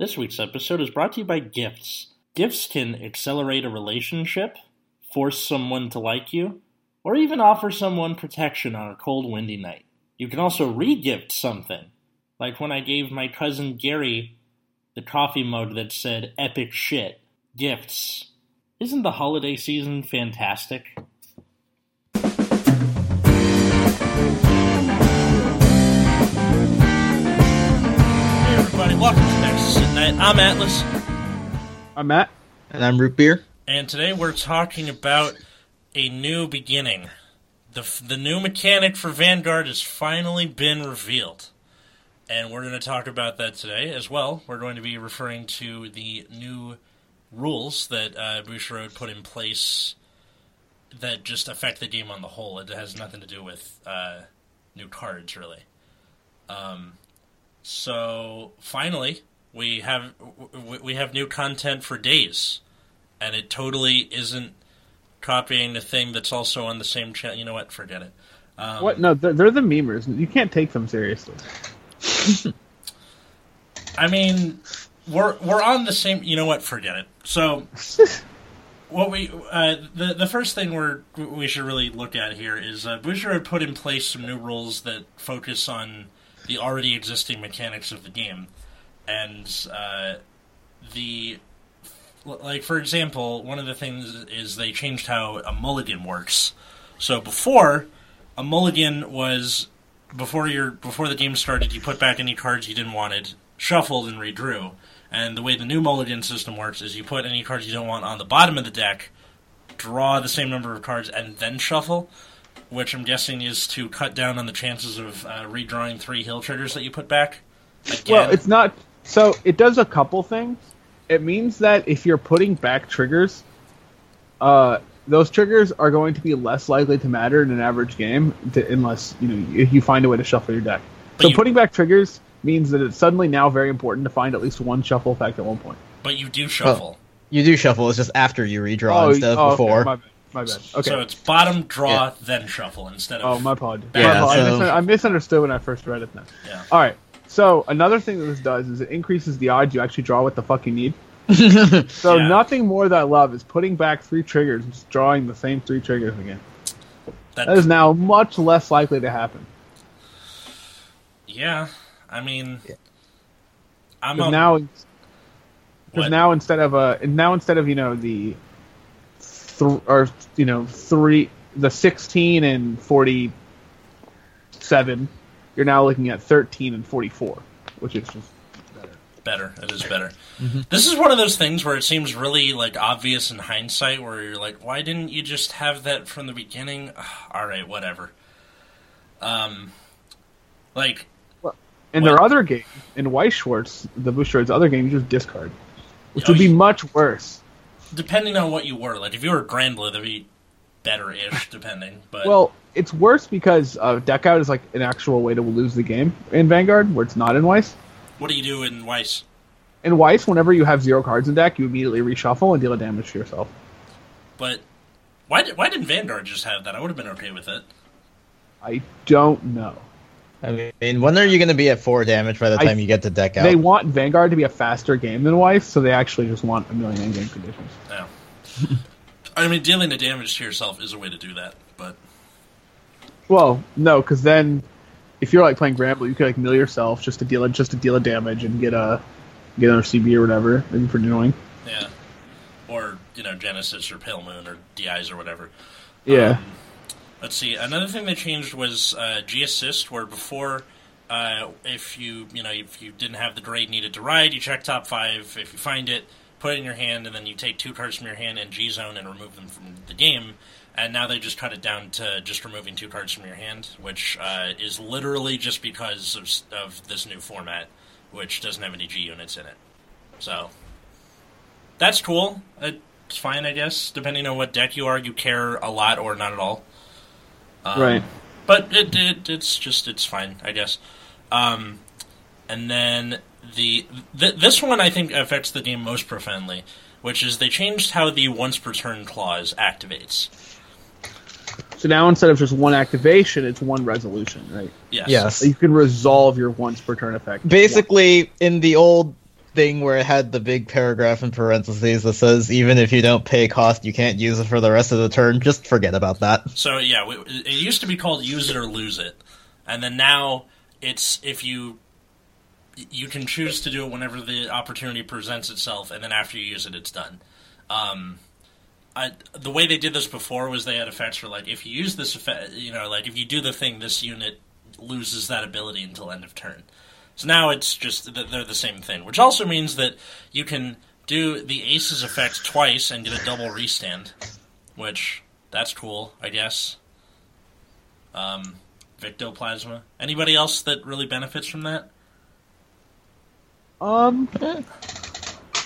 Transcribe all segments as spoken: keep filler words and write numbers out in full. This week's episode is brought to you by gifts. Gifts can accelerate a relationship, force someone to like you, or even offer someone protection on a cold, windy night. You can also re-gift something, like when I gave my cousin Gary the coffee mug that said, "Epic shit." Gifts. Isn't the holiday season fantastic? Everybody, welcome to Next to Sit Night. I'm Atlas. I'm Matt. And I'm Root Beer. And today we're talking about a new beginning. The the new mechanic for Vanguard has finally been revealed. And we're going to talk about that today as well. We're going to be referring to the new rules that uh, Bushiroad put in place that just affect the game on the whole. It has nothing to do with uh, new cards, really. Um... So finally, we have we have new content for days, and it totally isn't copying the thing that's also on the same channel. You know what? Forget it. Um, what? No, they're, they're the memers. You can't take them seriously. I mean, we're we're on the same. You know what? Forget it. So what we uh, the the first thing we're we should really look at here is uh, Bushiroad put in place some new rules that focus on the already existing mechanics of the game, and uh, the like. For example, one of the things is they changed how a mulligan works. So before, a mulligan was before your before the game started, you put back any cards you didn't wanted, shuffled, and redrew. And the way the new mulligan system works is you put any cards you don't want on the bottom of the deck, draw the same number of cards, and then shuffle, which I'm guessing is to cut down on the chances of uh, redrawing three hill triggers that you put back again. Well, it's not... So, it does a couple things. It means that if you're putting back triggers, uh, those triggers are going to be less likely to matter in an average game to, unless you know you, you find a way to shuffle your deck. But so, you, putting back triggers means that it's suddenly now very important to find at least one shuffle effect at one point. But you do shuffle. Oh, you do shuffle. It's just after you redraw oh, instead of oh, before. Okay, my bad. My bad. Okay. So it's bottom, draw, yeah. then shuffle instead of... Oh, my apologies. Yeah, my apologies. So... I misunderstood when I first read it then. Yeah. All right. So another thing that this does is it increases the odds you actually draw what the fuck you need. so yeah. Nothing more that I love is putting back three triggers and just drawing the same three triggers again. That... that is now much less likely to happen. Yeah. I mean... Yeah. I'm a... now, now instead of uh, now instead of, you know, the... Th- or you know, three, the sixteen and forty-seven. You're now looking at thirteen and forty-four, which is just better. Better, it is better. Mm-hmm. This is one of those things where it seems really like obvious in hindsight, where you're like, why didn't you just have that from the beginning? Ugh, all right, whatever. Um, like well, in what? Their other game, in Weiss Schwartz, the Bushiroad's other game, you just discard, which oh, would be you- much worse. Depending on what you were, like if you were a Grandblue, that'd be better-ish, depending. But well, it's worse because uh, deck out is like an actual way to lose the game in Vanguard, where it's not in Weiss. What do you do in Weiss? In Weiss, whenever you have zero cards in deck, you immediately reshuffle and deal damage to yourself. But why did why didn't Vanguard just have that? I would have been okay with it. I don't know. I mean, when are you going to be at four damage by the time I, you get to deck out? They want Vanguard to be a faster game than Weiss, so they actually just want a million in-game conditions. Yeah. I mean, dealing the damage to yourself is a way to do that, but... Well, no, because then, if you're, like, playing Gramble, you could, like, mill yourself just to deal just to deal a damage and get a get another C B or whatever, maybe for doing. Yeah. Or, you know, Genesis or Pale Moon or D Is or whatever. Yeah. Um, Let's see. Another thing they changed was uh, G Assist, where before, uh, if you you know if you didn't have the grade needed to ride, you check top five. If you find it, put it in your hand, and then you take two cards from your hand and G Zone and remove them from the game. And now they just cut it down to just removing two cards from your hand, which uh, is literally just because of, of this new format, which doesn't have any G units in it. So that's cool. It's fine, I guess. Depending on what deck you are, you care a lot or not at all. Um, right, but it, it it's just it's fine, I guess. Um, and then the th- this one I think affects the game most profoundly, which is they changed how the once per turn clause activates. So now instead of just one activation, it's one resolution, right? Yes. Yes. So you can resolve your once per turn effect. Basically, yeah. In the old thing where it had the big paragraph in parentheses that says, even if you don't pay cost, you can't use it for the rest of the turn. Just forget about that. So, yeah, we, it used to be called use it or lose it. And then now it's if you... You can choose to do it whenever the opportunity presents itself, and then after you use it, it's done. Um, I, the way they did this before was they had effects for, like, if you use this effect, you know, like, if you do the thing, this unit loses that ability until end of turn. So now it's just, they're the same thing, which also means that you can do the Ace's effect twice and get a double restand, which, that's cool, I guess. Um, Victoplasma. Anybody else that really benefits from that? Um.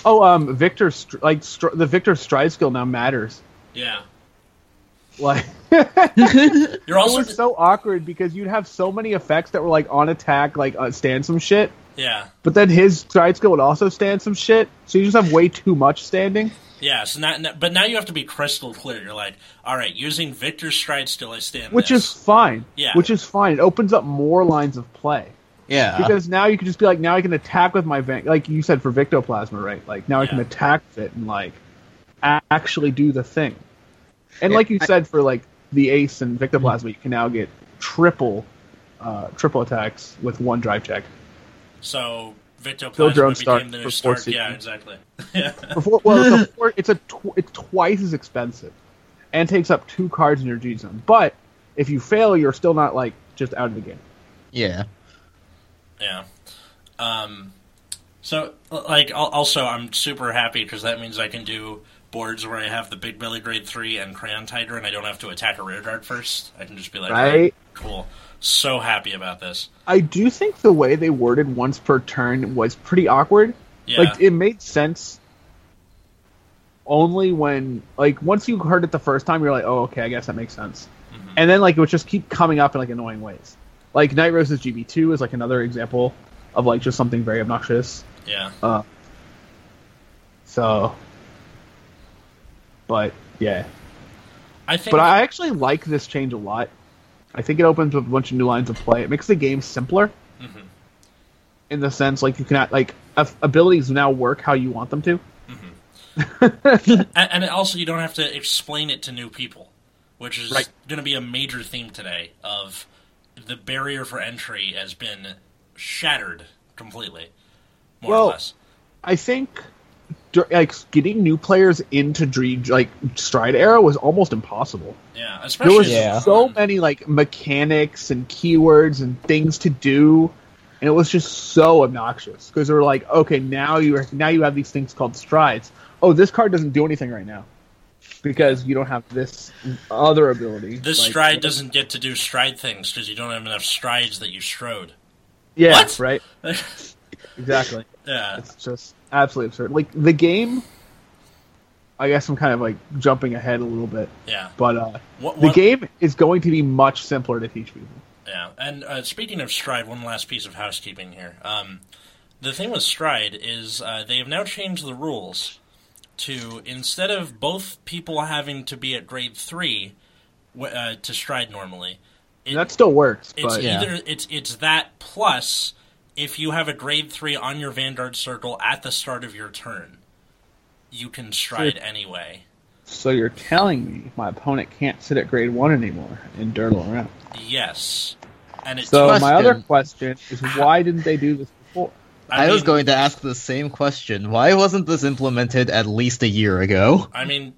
Oh, um. Victor, like str- the Victor Stride skill now matters. Yeah. Like you're also it was so awkward because you'd have so many effects that were like on attack, like uh, stand some shit. Yeah. But then his Stride skill would also stand some shit, so you just have way too much standing. Yeah. So not, but now you have to be crystal clear. You're like, all right, using Victor Stride skill, I stand. Which this. is fine. Yeah. Which is fine. It opens up more lines of play. Yeah. Because now you can just be like, now I can attack with my... Van- like you said for Victoplasma, right? Like, now yeah. I can attack it and, like, actually do the thing. And yeah, like you I- said for, like, the Ace and Victoplasma, mm-hmm. you can now get triple uh, triple attacks with one drive check. So, Victoplasma became the new start. start. Yeah, exactly. Yeah. Before, well, it's, a four, it's, a tw- it's twice as expensive and takes up two cards in your G-Zone. But if you fail, you're still not, like, just out of the game. Yeah. Yeah. Um, so, like, also, I'm super happy because that means I can do boards where I have the Big Belly Grade three and Crayon Tiger and I don't have to attack a rear guard first. I can just be like, right? Oh, cool. So happy about this. I do think the way they worded once per turn was pretty awkward. Yeah. Like, it made sense only when, like, once you heard it the first time, you're like, oh, okay, I guess that makes sense. Mm-hmm. And then, like, it would just keep coming up in, like, annoying ways. Like, Night Rose's G B two is, like, another example of, like, just something very obnoxious. Yeah. Uh, so. But, yeah. I think. But I actually like this change a lot. I think it opens up a bunch of new lines of play. It makes the game simpler. Mm-hmm. In the sense, like, you cannot, like, abilities now work how you want them to. Mm-hmm. And also, you don't have to explain it to new people, which is right. going to be a major theme today of... The barrier for entry has been shattered completely, more well, or less. I think like getting new players into Dreed, like Stride Era was almost impossible. Yeah, especially there was yeah. so many like mechanics and keywords and things to do, and it was just so obnoxious because they were like, okay, now you are, now you have these things called strides. Oh, this card doesn't do anything right now. Because you don't have this other ability. This like, stride doesn't get to do stride things because you don't have enough strides that you strode. Yeah, what? Right? Exactly. Yeah. It's just absolutely absurd. Like, the game, I guess I'm kind of, like, jumping ahead a little bit. Yeah. But uh, what, what, the game is going to be much simpler to teach people. Yeah. And uh, speaking of stride, one last piece of housekeeping here. Um, the thing with stride is uh, they have now changed the rules to, instead of both people having to be at grade three uh, to stride normally, it, that still works. It's but, either yeah. it's it's that plus if you have a grade three on your Vanguard circle at the start of your turn, you can stride so anyway. So you're telling me my opponent can't sit at grade one anymore and dirtle around? Yes. And it so my other question is why didn't they do this before? I, I mean, was going to ask the same question. Why wasn't this implemented at least a year ago? I mean,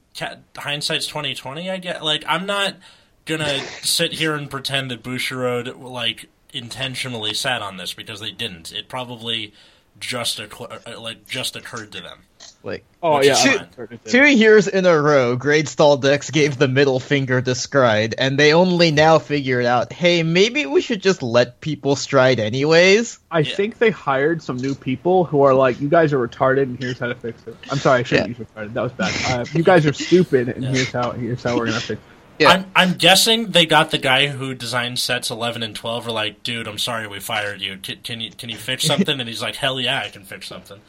hindsight's twenty twenty, I guess. Like, I'm not going to sit here and pretend that Bushiroad, like, intentionally sat on this, because they didn't. It probably just, occur- like, just occurred to them. Like, oh, yeah. Two, two years in a row, Grade Stall Decks gave the middle finger to Stride, and they only now figured out, hey, maybe we should just let people stride anyways. I yeah. think they hired some new people who are like, you guys are retarded, and here's how to fix it. I'm sorry, I shouldn't yeah. use retarded. That was bad. Uh, you guys are stupid, and yeah. here's how here's how we're going to fix it. Yeah. I'm, I'm guessing they got the guy who designed sets eleven and twelve were like, dude, I'm sorry we fired you. Can, can you, can you fix something? And he's like, hell yeah, I can fix something.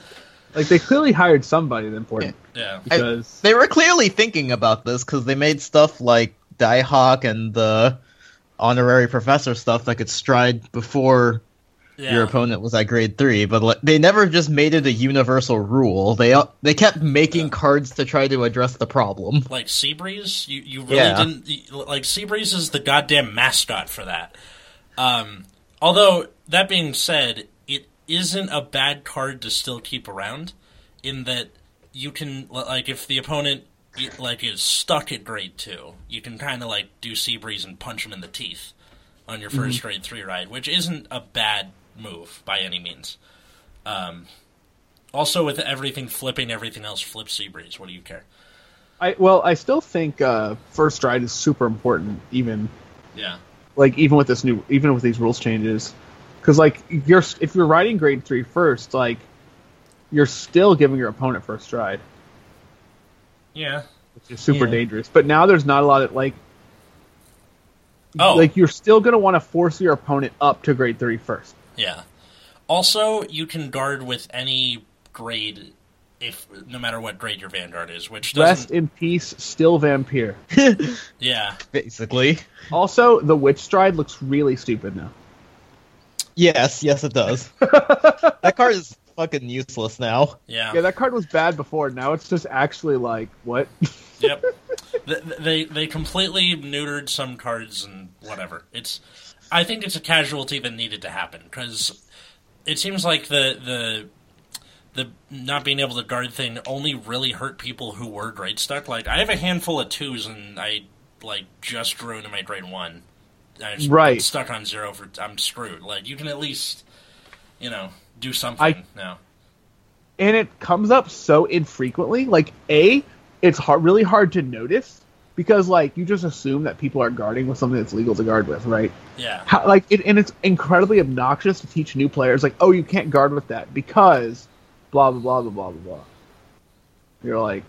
Like, they clearly hired somebody important. Yeah. Because... I, they were clearly thinking about this, because they made stuff like Daihawk and the honorary professor stuff that could stride before yeah. your opponent was at grade three, but they never just made it a universal rule. They they kept making yeah. cards to try to address the problem. Like Seabreeze? You, you really yeah. didn't... Like, Seabreeze is the goddamn mascot for that. Um, although, that being said, it isn't a bad card to still keep around, in that you can, like, if the opponent... It, like, is stuck at grade two, you can kind of, like, do Seabreeze and punch him in the teeth on your first mm-hmm. grade three ride, which isn't a bad move by any means. Um, also, with everything flipping, everything else flips Seabreeze. What do you care? I Well, I still think uh, first ride is super important, even... Yeah. Like, even with this new... Even with these rules changes. Because, like, you're if you're riding grade three first, like, you're still giving your opponent first ride. Yeah. Which is super yeah. dangerous. But now there's not a lot of, like... Oh. Like, you're still going to want to force your opponent up to grade three first. Yeah. Also, you can guard with any grade, if no matter what grade your Vanguard is, which doesn't... Rest in peace, still Vampire. yeah. Basically. Also, the Witch Stride looks really stupid now. Yes, yes it does. That card is... fucking useless now. Yeah. Yeah, that card was bad before. Now it's just actually like, what? Yep. They, they they completely neutered some cards and whatever. It's I think it's a casualty that needed to happen, because it seems like the the the not being able to guard thing only really hurt people who were grade stuck. Like, I have a handful of twos and I like just grew into my grade one. I just right. stuck on zero for I'm screwed. Like, you can at least, you know, do something I, now. And it comes up so infrequently. Like, A, it's hard, really hard to notice, because, like, you just assume that people are guarding with something that's legal to guard with, right? Yeah. How, like, it, and it's incredibly obnoxious to teach new players, like, oh, you can't guard with that because blah, blah, blah, blah, blah, blah, blah. You're like,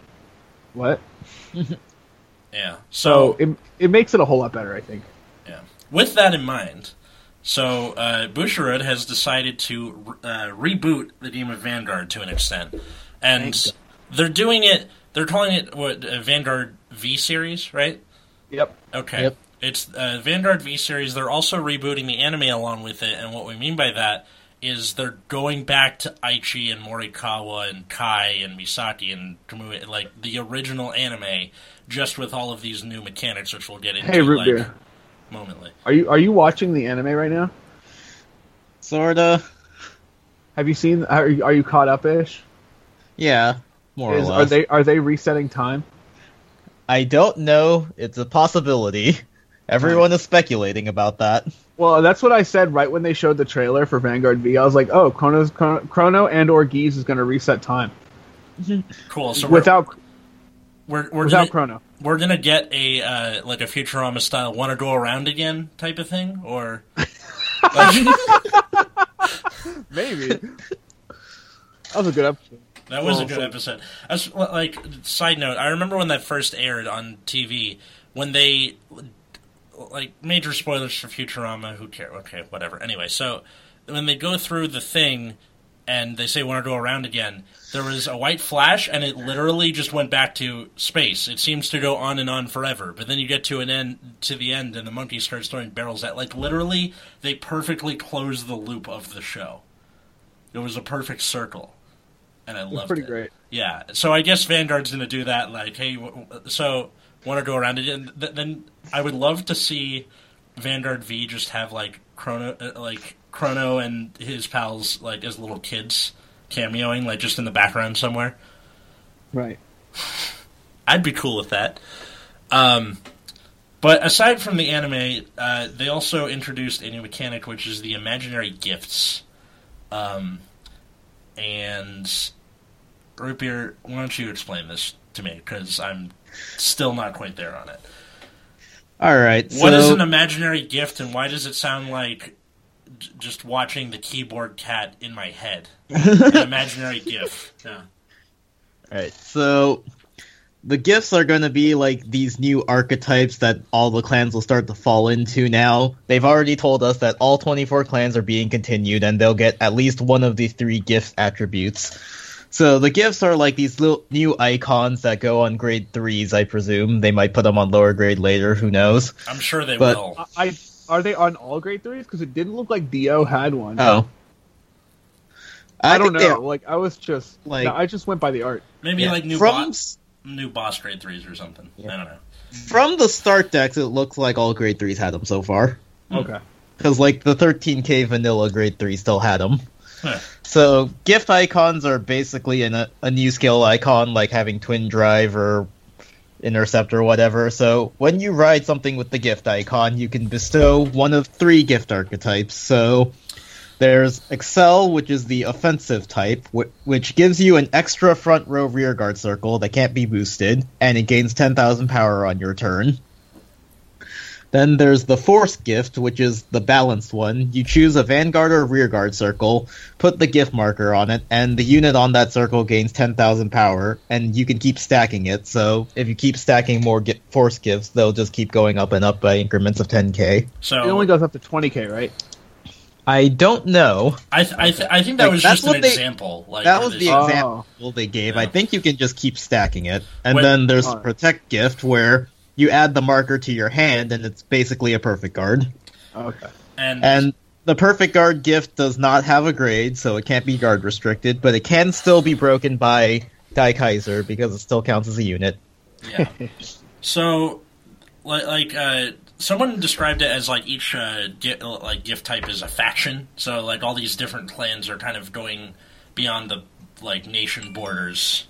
what? yeah. So, so it, it makes it a whole lot better, I think. Yeah. With that in mind... So, uh, Bushiroad has decided to uh, reboot the game of Vanguard to an extent. And Thanks. they're doing it, they're calling it, what, uh, Vanguard V-Series, right? Yep. Okay. Yep. It's uh, Vanguard V-Series. They're also rebooting the anime along with it, and what we mean by that is they're going back to Aichi and Morikawa and Kai and Misaki and Kamui, like, the original anime, just with all of these new mechanics, which we'll get into. Hey, Root like, Beer. Momently. Are you are you watching the anime right now? Sorta. Have you seen? Are you, are you caught up ish? Yeah, more Is, or less. Are they are they resetting time? I don't know. It's a possibility. Everyone is speculating about that. Well, that's what I said right when they showed the trailer for Vanguard V. I was like, oh, Chrono's, Chrono, Chrono and or Geese is going to reset time. Cool. So without we're, we're, we're without gonna... Chrono. We're gonna get a uh, like a Futurama style "want to go around again" type of thing, or like... maybe that was a good episode. That was oh, a good so... episode. I was, like, side note, I remember when that first aired on T V. When they like major spoilers for Futurama. Who cares? Okay, whatever. Anyway, so when they go through the thing and they say "want to go around again," there was a white flash, and it literally just went back to space. It seems to go on and on forever, but then you get to an end, to the end, and the monkey starts throwing barrels at. Like, literally, they perfectly closed the loop of the show. It was a perfect circle, and I loved it. Pretty great. Yeah, so I guess Vanguard's going to do that. Like, hey, w- w- so want to go around it? And th- then I would love to see Vanguard V just have like Chrono, uh, like Chrono and his pals, like as little kids. Cameoing, like, just in the background somewhere. Right. I'd be cool with that. Um, but aside from the anime, uh, they also introduced a new mechanic, which is the imaginary gifts. Um, and, Root Beer, why don't you explain this to me? Because I'm still not quite there on it. All right. So... What is an imaginary gift, and why does it sound like... just watching the keyboard cat in my head. An imaginary GIF. Yeah. Alright, so the GIFs are going to be like these new archetypes that all the clans will start to fall into now. They've already told us that all twenty-four clans are being continued, and they'll get at least one of the three GIFs attributes. So the GIFs are like these little new icons that go on grade threes, I presume. They might put them on lower grade later, who knows. I'm sure they but, will. I... I Are they on all grade threes? Because it didn't look like Dio had one. Oh, I, I don't know. Are, like I was just like no, I just went by the art. Maybe yeah. like new From, boss, new boss grade threes or something. Yeah. I don't know. From the start decks, it looks like all grade threes had them so far. Okay. Because like the thirteen K vanilla grade three still had them. Huh. So gift icons are basically an, a new skill icon, like having Twin Drive or Intercept or whatever. So when you ride something with the gift icon, you can bestow one of three gift archetypes. So there's Excel, which is the offensive type, wh- which gives you an extra front row rearguard circle that can't be boosted, and it gains ten thousand power on your turn. Then there's the Force gift, which is the balanced one. You choose a vanguard or rearguard circle, put the gift marker on it, and the unit on that circle gains ten thousand power, and you can keep stacking it. So if you keep stacking more gi- Force gifts, they'll just keep going up and up by increments of ten K. So it only goes up to twenty K, right? I don't know. I th- I, th- I think that like, was just an they, example. Like, that was the oh. example they gave. Yeah. I think you can just keep stacking it. And when, then there's uh, the Protect gift, where you add the marker to your hand, and it's basically a perfect guard. Okay. And, and the perfect guard gift does not have a grade, so it can't be guard restricted, but it can still be broken by Daikaiser, because it still counts as a unit. Yeah. So, like... Uh, someone described it as like each uh, gi- like gift type is a faction, so like all these different clans are kind of going beyond the like nation borders,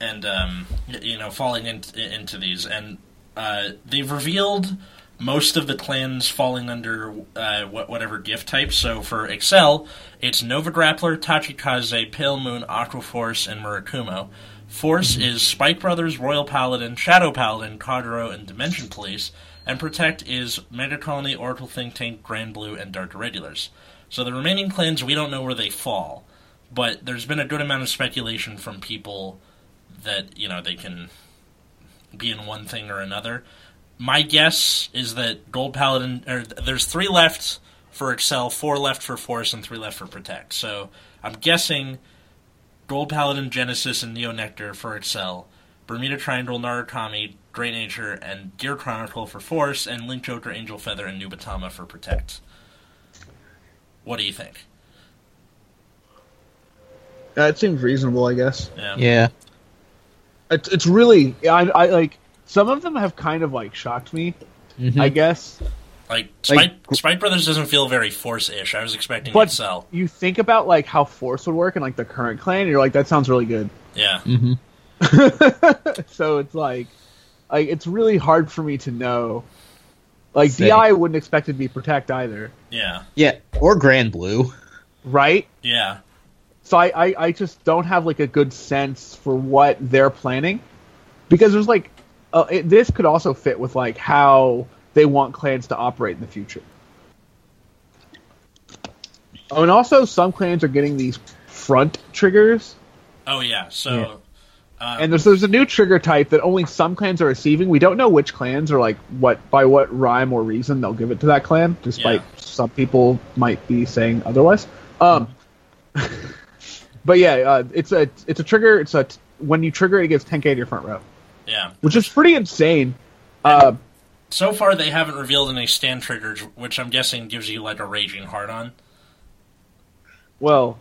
and um, you know falling in- into these. And uh, they've revealed most of the clans falling under uh, whatever gift type. So for Excel, it's Nova Grappler, Tachikaze, Pale Moon, Aqua Force, and Murakumo. Force is Spike Brothers, Royal Paladin, Shadow Paladin, Cadro, and Dimension Police, and Protect is Mega Colony, Oracle Think Tank, Grand Blue, and Dark Irregulars. So the remaining clans, we don't know where they fall, but there's been a good amount of speculation from people that, you know, they can be in one thing or another. My guess is that Gold Paladin, or there's three left for Excel, four left for Force, and three left for Protect. So I'm guessing Gold Paladin, Genesis, and Neo Nectar for Excel, Bermuda Triangle, Narukami, Grey Nature, and Gear Chronicle for Force, and Link Joker, Angel Feather, and Nubatama for Protect. What do you think? Uh, it seems reasonable, I guess. Yeah. yeah. It's it's really I I like some of them have kind of like shocked me. Mm-hmm. I guess. Like, like Spike, Spike Brothers doesn't feel very Force-ish. I was expecting but Excel. You think about like how Force would work in like the current clan, and you're like, that sounds really good. Yeah. Mm-hmm. So it's like, like it's really hard for me to know. Like Sick. D I wouldn't expect it to be Protect either. Yeah. Yeah. Or Grand Blue. Right. Yeah. So I, I, I just don't have like a good sense for what they're planning, because there's like, uh, it, this could also fit with like how they want clans to operate in the future. Oh, and also some clans are getting these front triggers. Oh, yeah. So, yeah. Um, And there's there's a new trigger type that only some clans are receiving. We don't know which clans or like what by what rhyme or reason they'll give it to that clan, despite yeah. some people might be saying otherwise. Um, mm-hmm. But yeah, uh, it's a it's a trigger. It's a t- when you trigger it, it gives ten K to your front row. Yeah, which is pretty insane. Uh, So far, they haven't revealed any stand triggers, which I'm guessing gives you, like, a raging hard-on. Well,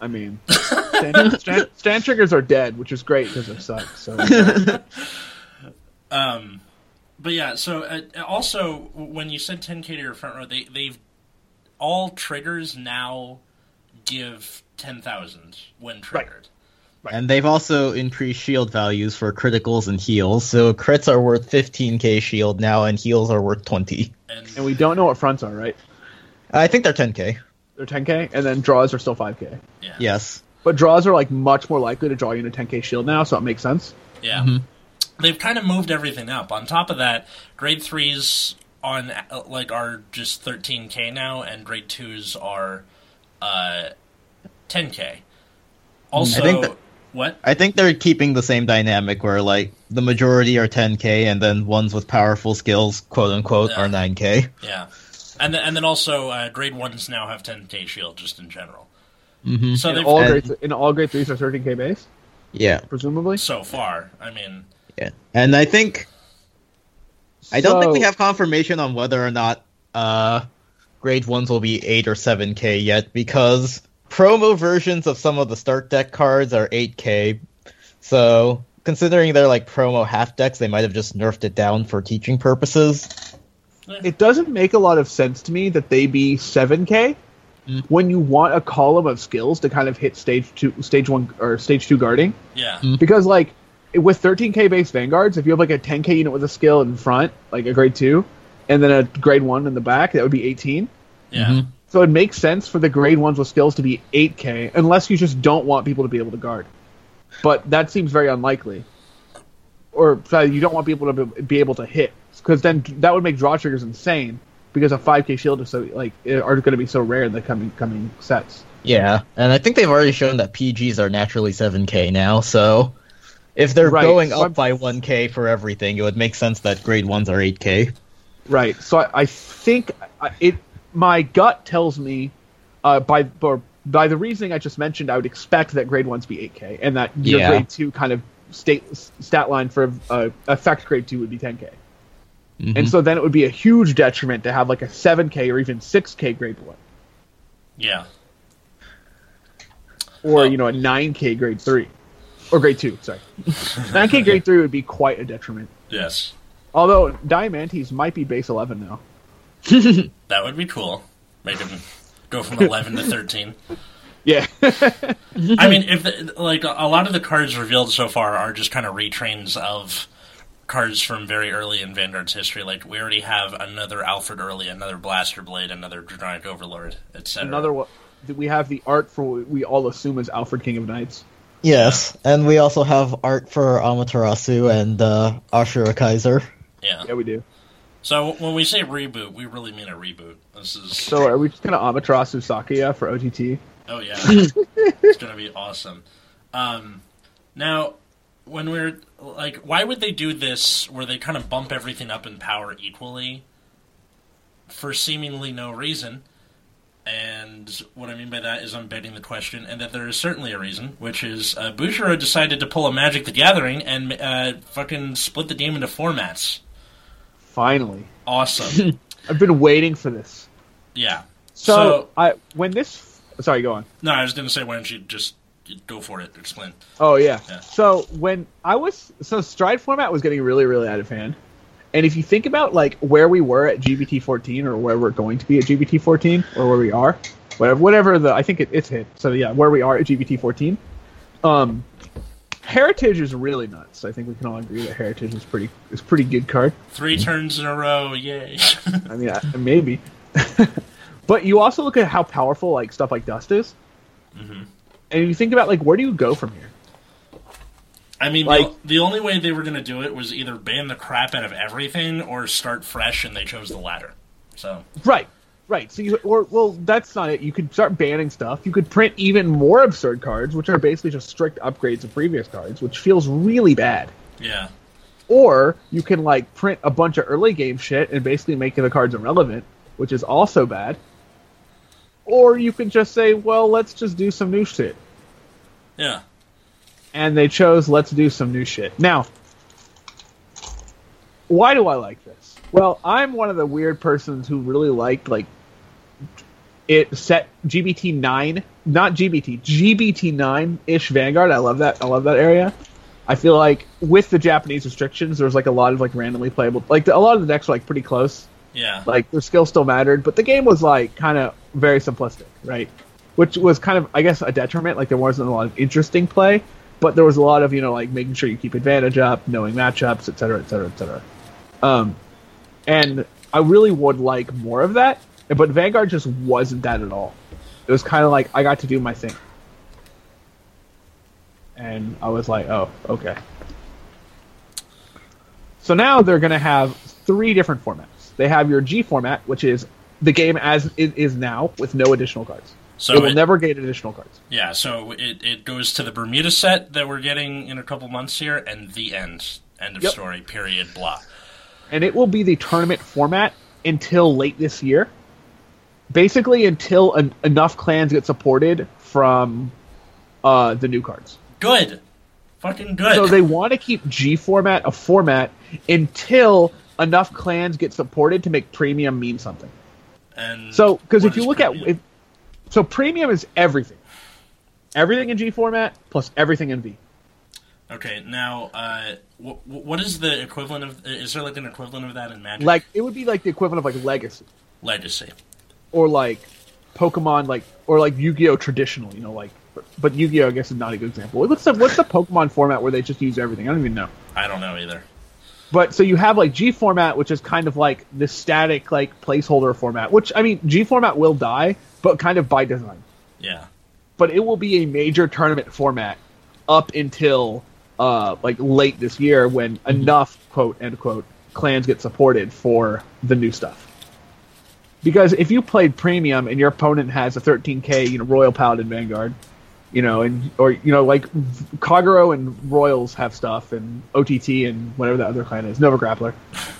I mean, stand, stand, stand triggers are dead, which is great because they suck. So. um, but, yeah, so uh, also, when you said ten K to your front row, they, they've all triggers now give ten thousand when triggered. Right. Right. And they've also increased shield values for criticals and heals, so crits are worth fifteen K shield now, and heals are worth twenty. And, and we don't know what fronts are, right? I think they're ten K. They're ten K, and then draws are still five K. Yeah. Yes. But draws are like much more likely to draw you into ten K shield now, so it makes sense. Yeah. Mm-hmm. They've kind of moved everything up. On top of that, grade threes on like are just thirteen K now, and grade twos are uh, ten K. Also... I think that- What? I think they're keeping the same dynamic where, like, the majority are ten K, and then ones with powerful skills, quote-unquote, yeah. are nine K. Yeah. And then, and then also, uh, grade ones now have ten K shield, just in general. Mm-hmm. So in, all grade, th- in all grade threes are thirteen K base? Yeah. Presumably? So far. I mean... Yeah. And I think... So... I don't think we have confirmation on whether or not uh, grade ones will be eight or seven K yet, because... promo versions of some of the start deck cards are eight K, so considering they're like promo half decks, they might have just nerfed it down for teaching purposes. It doesn't make a lot of sense to me that they be seven K mm. when you want a column of skills to kind of hit stage two, stage one, or stage two guarding. Yeah, mm. because like with thirteen K base Vanguards, if you have like a ten K unit with a skill in front, like a grade two, and then a grade one in the back, that would be eighteen. Yeah. Mm-hmm. So it makes sense for the grade ones with skills to be eight K, unless you just don't want people to be able to guard. But that seems very unlikely. Or sorry, you don't want people to be able to hit, because then that would make draw triggers insane, because a five K shield is so like are going to be so rare in the coming coming sets. Yeah, and I think they've already shown that P Gs are naturally seven K now, so if they're right. going so up I'm... by one K for everything, it would make sense that grade ones are eight K. Right, so I, I think it. My gut tells me, uh, by or by the reasoning I just mentioned, I would expect that grade ones be eight K, and that your yeah. grade two kind of state stat line for uh, effect grade two would be ten K, mm-hmm. and so then it would be a huge detriment to have like a seven K or even six K grade one. Yeah. Or um, you know a nine K grade three, or grade two. Sorry, nine K grade three would be quite a detriment. Yes. Although Diamantes might be base eleven now. That would be cool. Make him go from eleven to thirteen. Yeah. I mean, if the, like a lot of the cards revealed so far are just kind of retrains of cards from very early in Vanguard's history. Like we already have another Alfred Early, another Blaster Blade, another Draconic Overlord, et cetera. Another one. We have the art for what we all assume is Alfred King of Knights. Yes, and we also have art for Amaterasu and uh, Ashura Kaiser. Yeah, yeah, we do. So when we say reboot, we really mean a reboot. This is so. Are we just gonna Amaterasu Sakuya for O T T? Oh yeah, it's gonna be awesome. Um, now, when we're like, why would they do this? Where they kind of bump everything up in power equally for seemingly no reason. And what I mean by that is I'm betting the question, and that there is certainly a reason, which is uh, Bouchero decided to pull a Magic the Gathering and uh, fucking split the game into formats. Finally. Awesome. I've been waiting for this. Yeah. So, so I when this... Sorry, go on. No, I was going to say, why don't you just go for it, explain. Oh, yeah. yeah. So, when I was... So, Stride format was getting really, really out of hand. And if you think about, like, where we were at G B T fourteen, or where we're going to be at G B T fourteen, or where we are, whatever whatever the... I think it, it's hit. So, yeah, where we are at G B T fourteen. Um, Heritage is really nuts. I think we can all agree that Heritage is pretty is pretty good card. Three turns in a row, yay! I mean, I, maybe. But you also look at how powerful like stuff like Dust is, mm-hmm. and you think about like where do you go from here? I mean, like, the, the only way they were going to do it was either ban the crap out of everything or start fresh, and they chose the latter. So right, right. So you or well, that's not it. You could start banning stuff. You could print even more absurd cards, which are basically just strict upgrades of previous cards, which feels really bad. Yeah. Or you can like print a bunch of early game shit and basically make the cards irrelevant, which is also bad. Or you can just say, well, let's just do some new shit. Yeah. And they chose, let's do some new shit. Now, why do I like this? Well, I'm one of the weird persons who really liked, like, it set G B T nine, not G B T, G B T nine-ish Vanguard. I love that. I love that area. I feel like with the Japanese restrictions, there was, like, a lot of, like, randomly playable, like, a lot of the decks were, like, pretty close. Yeah. Like, their skill still mattered, but the game was, like, kind of very simplistic, right? Which was kind of, I guess, a detriment. Like, there wasn't a lot of interesting play. But there was a lot of, you know, like, making sure you keep advantage up, knowing matchups, et cetera, et cetera, et cetera. Um, and I really would like more of that, but Vanguard just wasn't that at all. It was kind of like, I got to do my thing. And I was like, oh, okay. So now they're going to have three different formats. They have your G format, which is the game as it is now, with no additional cards. So it will it, never get additional cards. Yeah, so it, it goes to the Bermuda set that we're getting in a couple months here, and the end. End of yep. story, period, blah. And it will be the tournament format until late this year. Basically until en- enough clans get supported from uh, the new cards. Good. Fucking good. So they want to keep G format a format until enough clans get supported to make premium mean something. And so, because if you look premium? at... If, So premium is everything. everything in G format plus everything in V. Okay, now, uh, wh- what is the equivalent of... Is there, like, an equivalent of that in Magic? Like, it would be, like, the equivalent of, like, Legacy. Legacy. Or, like, Pokemon, like... Or, like, Yu-Gi-Oh! Traditional, you know, like... But Yu-Gi-Oh! I guess is not a good example. What's the, what's the Pokemon format where they just use everything? I don't even know. I don't know either. But, so you have, like, G format, which is kind of, like, the static, like, placeholder format. Which, I mean, G format will die, but kind of by design. Yeah. But it will be a major tournament format up until... Uh, like late this year when enough, quote, end quote, clans get supported for the new stuff. Because if you played Premium and your opponent has a thirteen K, you know, Royal Paladin Vanguard, you know, and or, you know, like Kagero and Royals have stuff, and O T T and whatever the other clan is, Nova Grappler,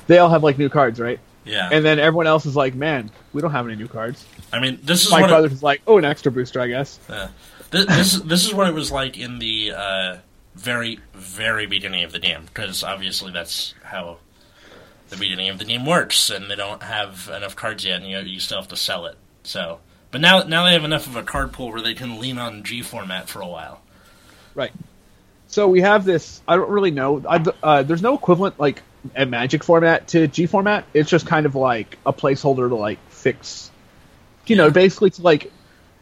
they all have, like, new cards, right? Yeah. And then everyone else is like, man, we don't have any new cards. I mean, this is My what... My brother's it... like, oh, an extra booster, I guess. Uh, this, this, this is what it was like in the... Uh... very, very beginning of the game, because obviously that's how the beginning of the game works, and they don't have enough cards yet, and you, you still have to sell it. So, but now, now they have enough of a card pool where they can lean on G format for a while. Right. So we have this. I don't really know. I, uh, there's no equivalent, like, a Magic format to G format. It's just kind of like a placeholder to, like, fix. You yeah. know, basically to, like,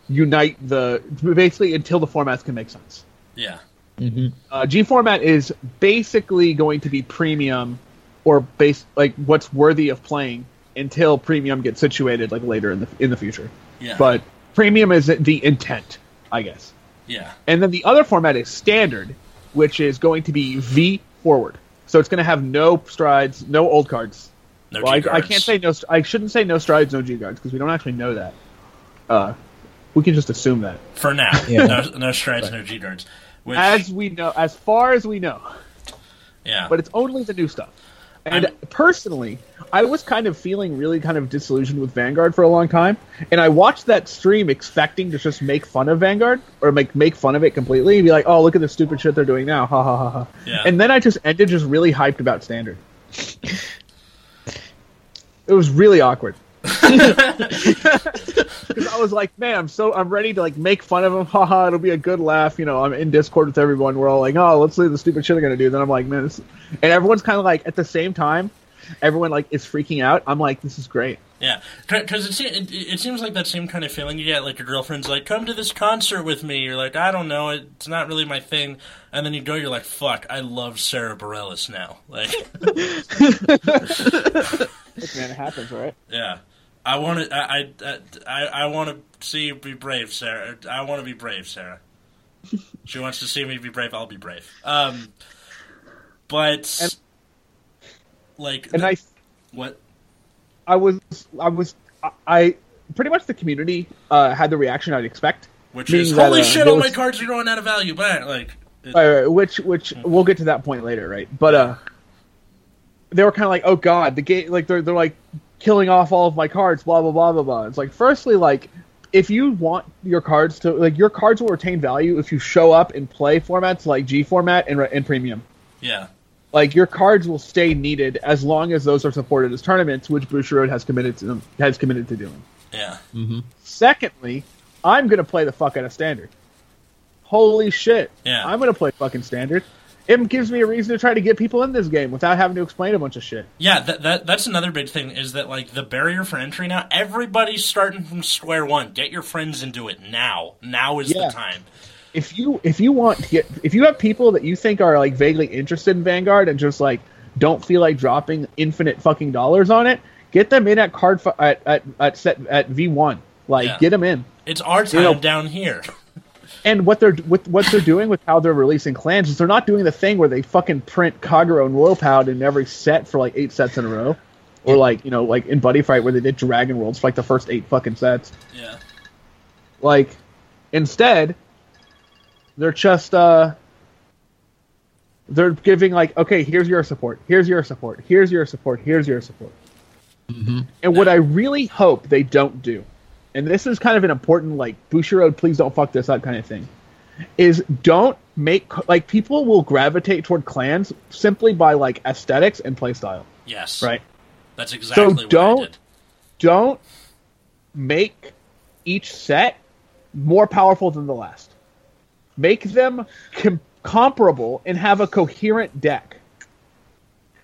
unite the basically until the formats can make sense. Yeah. Mm-hmm. Uh, G format is basically going to be Premium, or base like what's worthy of playing until Premium gets situated, like, later in the in the future. Yeah. But Premium is the intent, I guess. Yeah. And then the other format is Standard, which is going to be V forward. So it's going to have no strides, no old cards. No well, G I, cards. I can't say no. I shouldn't say no strides, no G cards, because we don't actually know that. Uh, we can just assume that for now. Yeah. no, no strides, but. No G cards. Which, as we know, as far as we know. Yeah. But it's only the new stuff. And I'm, personally, I was kind of feeling really kind of disillusioned with Vanguard for a long time. And I watched that stream expecting to just make fun of Vanguard, or make make fun of it completely, and be like, oh, look at the stupid shit they're doing now. Ha ha ha ha. Yeah. And then I just ended just really hyped about Standard. It was really awkward. Because I was like, man, I'm so I'm ready to, like, make fun of them. Haha, it'll be a good laugh. You know, I'm in Discord with everyone. We're all like, oh, let's see the stupid shit they're gonna do. Then I'm like, man, this... and everyone's kind of like at the same time. Everyone, like, is freaking out. I'm like, this is great. Yeah, because it, it, it seems like that same kind of feeling you get. Like, your girlfriend's like, come to this concert with me. You're like, I don't know, it's not really my thing. And then you go, you're like, fuck, I love Sarah Bareilles now. Like, look, man, it happens, right? Yeah. I want to. I I I want to see you be brave, Sarah. I want to be brave, Sarah. She wants to see me be brave. I'll be brave. Um, but and, like, and I what I was I was I, I pretty much the community uh, had the reaction I'd expect, which is that, holy uh, shit! All was, my cards are going out of value, but like, it, right, which which we'll get to that point later, right? But uh, they were kind of like, oh god, the game, like they're they're like. killing off all of my cards, blah, blah, blah, blah, blah. It's like, firstly, like, if you want your cards to, like, your cards will retain value if you show up and play formats like G format and, and Premium. Yeah. Like, your cards will stay needed as long as those are supported as tournaments, which Bushiroad has committed to, has committed to doing. Yeah. Mm-hmm. Secondly, I'm going to play the fuck out of Standard. Holy shit. Yeah. I'm going to play fucking Standard. It gives me a reason to try to get people in this game without having to explain a bunch of shit. Yeah, that, that that's another big thing, is that, like, the barrier for entry now, everybody's starting from square one. Get your friends into it now. Now is yeah. the time. If you if you want to get if you have people that you think are, like, vaguely interested in Vanguard and just, like, don't feel like dropping infinite fucking dollars on it, get them in at card fu- at, at at set at V one. Like, yeah. get them in. It's our time you know, down here. And what they're with what they're doing with how they're releasing clans is they're not doing the thing where they fucking print Kagero and Royal Paladin in every set for, like, eight sets in a row, or, like, you know, like in Buddy Fight where they did Dragon Worlds for, like, the first eight fucking sets. Yeah. Like, instead, they're just uh, they're giving, like, okay, here's your support, here's your support, here's your support, here's your support. Mm-hmm. And what I really hope they don't do. And this is kind of an important, like, Bushiroad, please don't fuck this up kind of thing, is don't make, like, people will gravitate toward clans simply by, like, aesthetics and playstyle. Yes. Right? That's exactly so what don't, I did. Don't make each set more powerful than the last. make them com- comparable and have a coherent deck,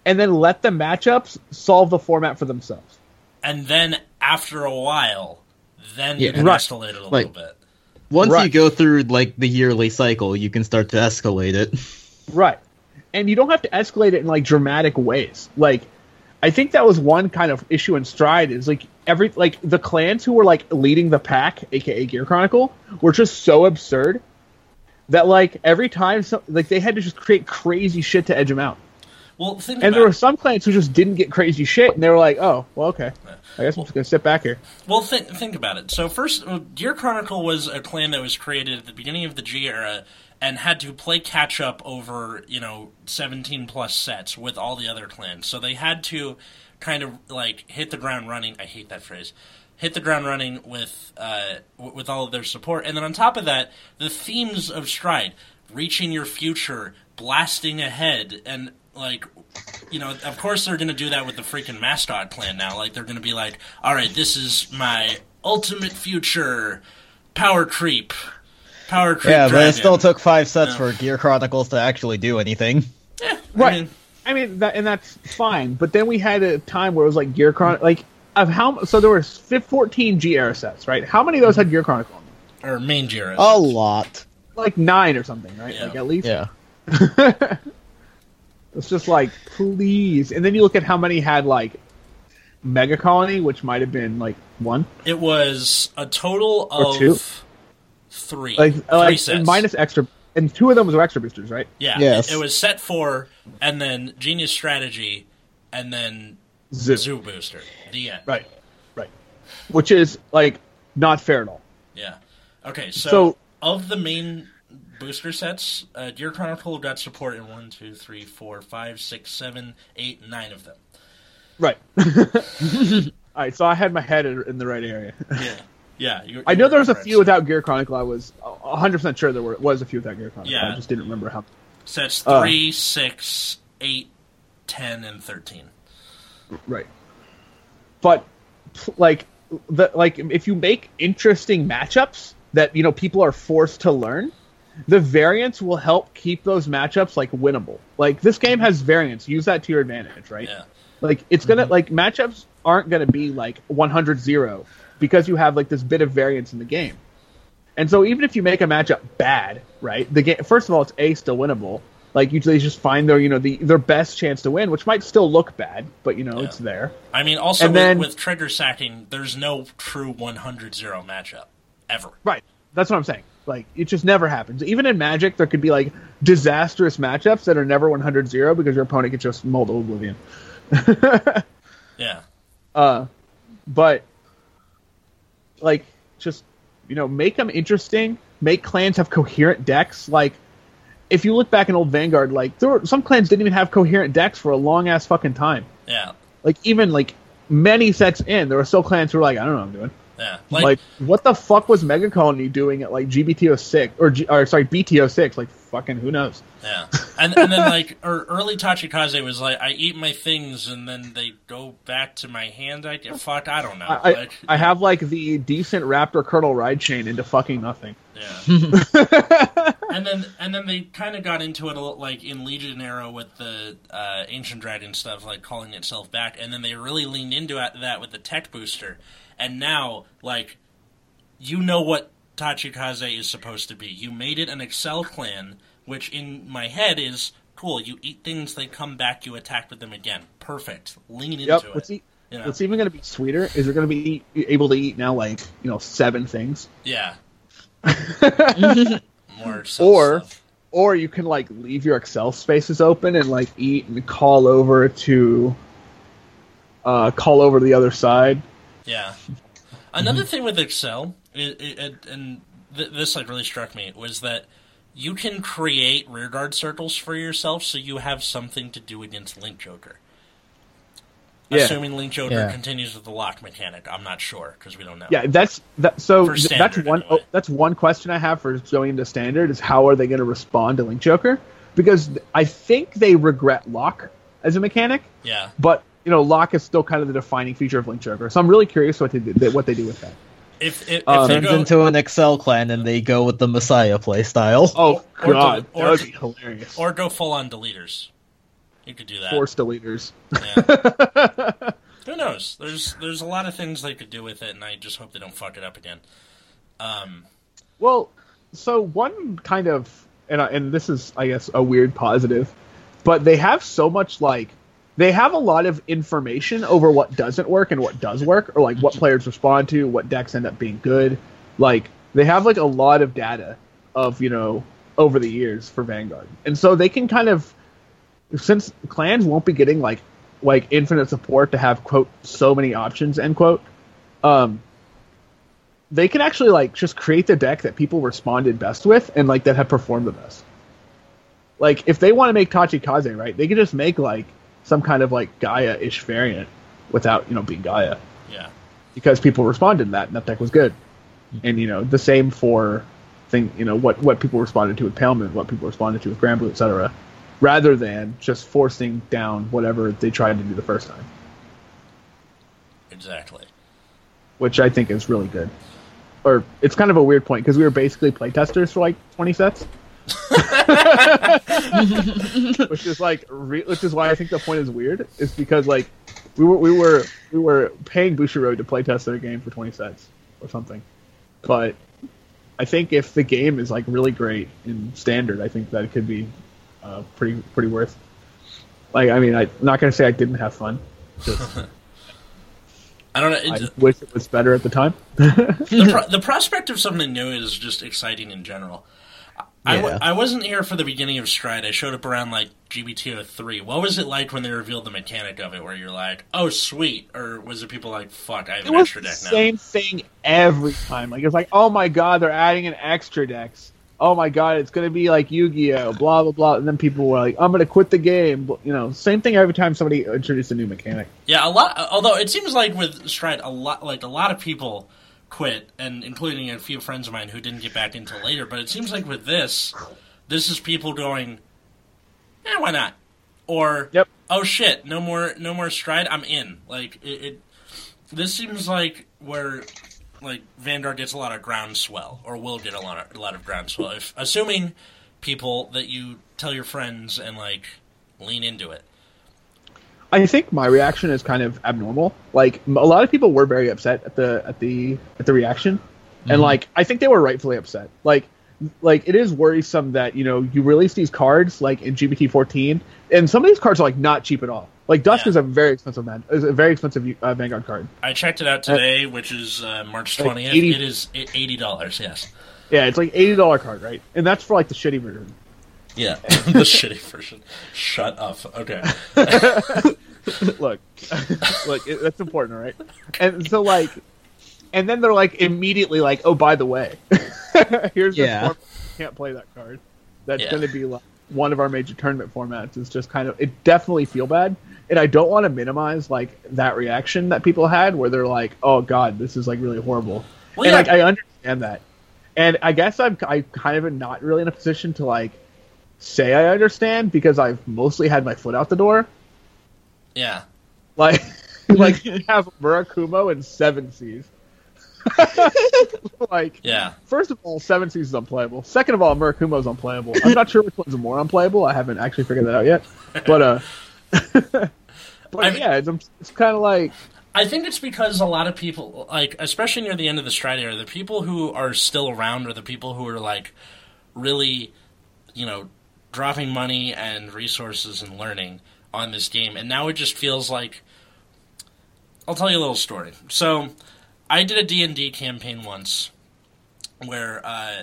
and then let the matchups solve the format for themselves. And then after a while, then yeah, you can escalate it a like, little bit. Once right. you go through like the yearly cycle, you can start to escalate it. Right. And you don't have to escalate it in like dramatic ways. Like, I think that was one kind of issue in Stride is like every like the clans who were like leading the pack, aka Gear Chronicle, were just so absurd that like every time some, like they had to just create crazy shit to edge them out. Well, think and about there were some clans who just didn't get crazy shit, and they were like, "Oh, well, okay, I guess well, I'm just gonna sit back here." Well, think think about it. So first, Gear Chronicle was a clan that was created at the beginning of the G era and had to play catch up over, you know, seventeen plus sets with all the other clans. So they had to kind of like hit the ground running. I hate that phrase. Hit the ground running with uh, with all of their support, and then on top of that, the themes of Stride, reaching your future, blasting ahead, and like, you know, of course they're going to do that with the freaking mascot clan now. Like, they're going to be like, all right, this is my ultimate future power creep. Power creep Yeah, dragon. But it still took five sets no. for Gear Chronicles to actually do anything. Yeah, right. I mean, I mean that, and that's fine. But then we had a time where it was like Gear Chron... Like, of how... So there were fourteen G-era sets, right? How many of those had Gear Chronicle on them? Or main G-era sets? A lot. Like nine or something, right? Yeah. Like, at least? Yeah. It's just like, please. And then you look at how many had, like, Mega Colony, which might have been, like, one. It was a total of or two. three. Like, three like, sets. And minus extra. And two of them were extra boosters, right? Yeah. Yes. It, it was set four, and then Genius Strategy, and then Zoo, Zoo Booster. The end. Right. Right. Which is, like, not fair at all. Yeah. Okay, so, so of the main booster sets, uh, Gear Chronicle got support in one, two, three, four, five, six, seven, eight, nine of them. Right. All right, so I had my head in the right area. Yeah, yeah. You, you I know there was a few without Gear Chronicle. I was one hundred percent sure there were, was a few without Gear Chronicle. Yeah. I just didn't remember how. Sets three, uh, six, eight, ten, and thirteen. Right. But, like, the, like, if you make interesting matchups that, you know, people are forced to learn, the variance will help keep those matchups, like, winnable. Like, this game has variance. Use that to your advantage, right? Yeah. Like, it's gonna, mm-hmm. like, matchups aren't gonna be, like, one hundred zero because you have, like, this bit of variance in the game. And so even if you make a matchup bad, right, the game, first of all, it's A, still winnable. Like, usually just find their, you know, the their best chance to win, which might still look bad, but, you know, yeah. it's there. I mean, also with, then, with trigger sacking, there's no true one hundred zero matchup, ever. Right. That's what I'm saying. Like, it just never happens. Even in Magic, there could be, like, disastrous matchups that are never one hundred zero because your opponent could just mold Oblivion. yeah. Uh, but, like, just, you know, make them interesting. Make clans have coherent decks. Like, if you look back in old Vanguard, like, there were, some clans didn't even have coherent decks for a long-ass fucking time. Yeah. Like, even, like, many sets in, there were still clans who were like, I don't know what I'm doing. Yeah, like, like, what the fuck was Mega Colony doing at, like, G B T oh six, or, G, or sorry, B T oh six? Like, fucking who knows? Yeah. And and then, like, or early Tachikaze was like, I eat my things, and then they go back to my hand. I Fuck, I don't know. I, like, I, I have, like, the decent Raptor Curdle ride chain into fucking nothing. Yeah. and then and then they kind of got into it, a little, like, in Legion era with the uh, Ancient Dragon stuff, like, calling itself back, and then they really leaned into that with the tech booster. And now, like, you know what Tachikaze is supposed to be. You made it an Excel clan, which in my head is, cool, you eat things, they come back, you attack with them again. Perfect. Lean yep. into what's it. E- you know? What's even going to be sweeter is they're going to be able to eat now, like, you know, seven things. Yeah. More Excel or, stuff. Or you can, like, leave your Excel spaces open and, like, eat and call over to, uh, call over to the other side. Yeah. Another mm-hmm. thing with Excel, it, it, it, and th- this like really struck me, was that you can create rearguard circles for yourself so you have something to do against Link Joker. Yeah. Assuming Link Joker yeah. continues with the lock mechanic, I'm not sure because we don't know. Yeah, that's that. So th- that's one. Anyway. Oh, that's one question I have for going into standard is how are they going to respond to Link Joker? Because I think they regret lock as a mechanic. Yeah, but. You know, lock is still kind of the defining feature of Link Joker, so I'm really curious what they do, what they do with that. If it uh, turns go, into an Excel clan and they go with the Messiah playstyle. Oh, or, God. Or, that would be hilarious. Or go full-on deleters. You could do that. Force deleters. Yeah. Who knows? There's there's a lot of things they could do with it, and I just hope they don't fuck it up again. Um, well, so one kind of... And, and this is, I guess, a weird positive, but they have so much, like... They have a lot of information over what doesn't work and what does work, or like what players respond to, what decks end up being good. Like they have like a lot of data of, you know, over the years for Vanguard, and so they can kind of, since clans won't be getting like like infinite support to have quote so many options end quote, um, they can actually like just create the deck that people responded best with and like that have performed the best. Like if they want to make Tachikaze right, they can just make like some kind of like Gaia-ish variant without, you know, being Gaia. Yeah. Because people responded to that and that deck was good. And, you know, the same for thing, you know, what, what people responded to with Pailman, what people responded to with Granblue, et cetera. Rather than just forcing down whatever they tried to do the first time. Exactly. Which I think is really good. Or it's kind of a weird point because we were basically playtesters for like twenty sets. which is like, re- which is why I think the point is weird. Is because like we were we were we were paying Bushiroad to playtest their game for twenty sets or something. But I think if the game is like really great in standard, I think that it could be uh, pretty pretty worth. Like, I mean, I'm not gonna say I didn't have fun. Just, I don't know. I just, wish it was better at the time. the, pro- the prospect of something new is just exciting in general. Yeah. I, w- I wasn't here for the beginning of Stride. I showed up around, like, G B T oh three. What was it like when they revealed the mechanic of it, where you're like, oh, sweet? Or was it people like, fuck, I have it an extra deck now? It was the same thing every time. Like, it was like, oh, my God, they're adding an extra decks. Oh, my God, it's going to be like Yu-Gi-Oh, blah, blah, blah. And then people were like, I'm going to quit the game. You know, same thing every time somebody introduced a new mechanic. Yeah, a lot. Although it seems like with Stride, a lot, like, a lot of people... quit, and including a few friends of mine who didn't get back into later, but it seems like with this, this is people going, eh, why not? Or, yep. oh shit, no more no more Stride, I'm in. Like, it, it, this seems like where, like, Vanguard gets a lot of groundswell, or will get a lot of, a lot of groundswell, if, assuming people that you tell your friends and, like, lean into it. I think my reaction is kind of abnormal. Like a lot of people were very upset at the at the at the reaction, mm-hmm. and like I think they were rightfully upset. Like, like it is worrisome that you know you release these cards like in G B T fourteen, and some of these cards are like not cheap at all. Like Dusk yeah. is a very expensive man, is a very expensive uh, Vanguard card. I checked it out today, uh, which is uh, March twentieth. Like eighty, it is eighty dollars. Yes. Yeah, it's like eighty dollar card, right? And that's for like the shitty version. Yeah, the shitty version. Shut up. Okay. look, look, it, that's important, all right? And so, like, and then they're, like, immediately like, oh, by the way, here's yeah. this format. You can't play that card. That's yeah. going to be, like, one of our major tournament formats. It's just kind of, it definitely feel bad. And I don't want to minimize, like, that reaction that people had where they're like, oh, God, this is, like, really horrible. Well, and, yeah. like, I understand that. And I guess I'm I kind of not really in a position to, like, say I understand because I've mostly had my foot out the door. Yeah. Like, like you have Murakumo and Seven Seas. like, yeah. First of all, Seven Seas is unplayable. Second of all, Murakumo's unplayable. I'm not sure which one's more unplayable. I haven't actually figured that out yet. But, uh, but I mean, yeah, it's, it's kind of like... I think it's because a lot of people, like, especially near the end of the Stride era, the people who are still around are the people who are, like, really, you know, dropping money and resources and learning on this game, and now it just feels like... I'll tell you a little story. So, I did a D and D campaign once where uh,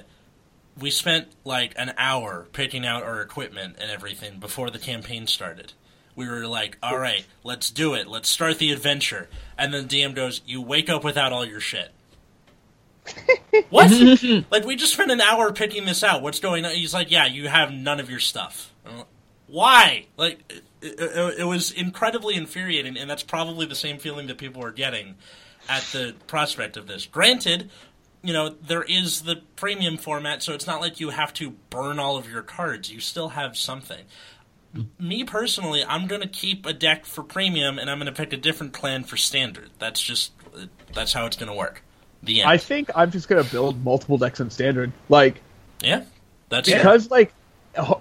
we spent, like, an hour picking out our equipment and everything before the campaign started. We were like, all right, let's do it. Let's start the adventure. And then D M goes, you wake up without all your shit. What? Like, we just spent an hour picking this out. What's going on? He's like, yeah, you have none of your stuff. Like, why? Like... It was incredibly infuriating, and that's probably the same feeling that people were getting at the prospect of this. Granted, you know, there is the premium format, so it's not like you have to burn all of your cards. You still have something. Me, personally, I'm going to keep a deck for premium, and I'm going to pick a different clan for standard. That's just, that's how it's going to work. The end. I think I'm just going to build multiple decks in Standard. Like, yeah, that's because it. Like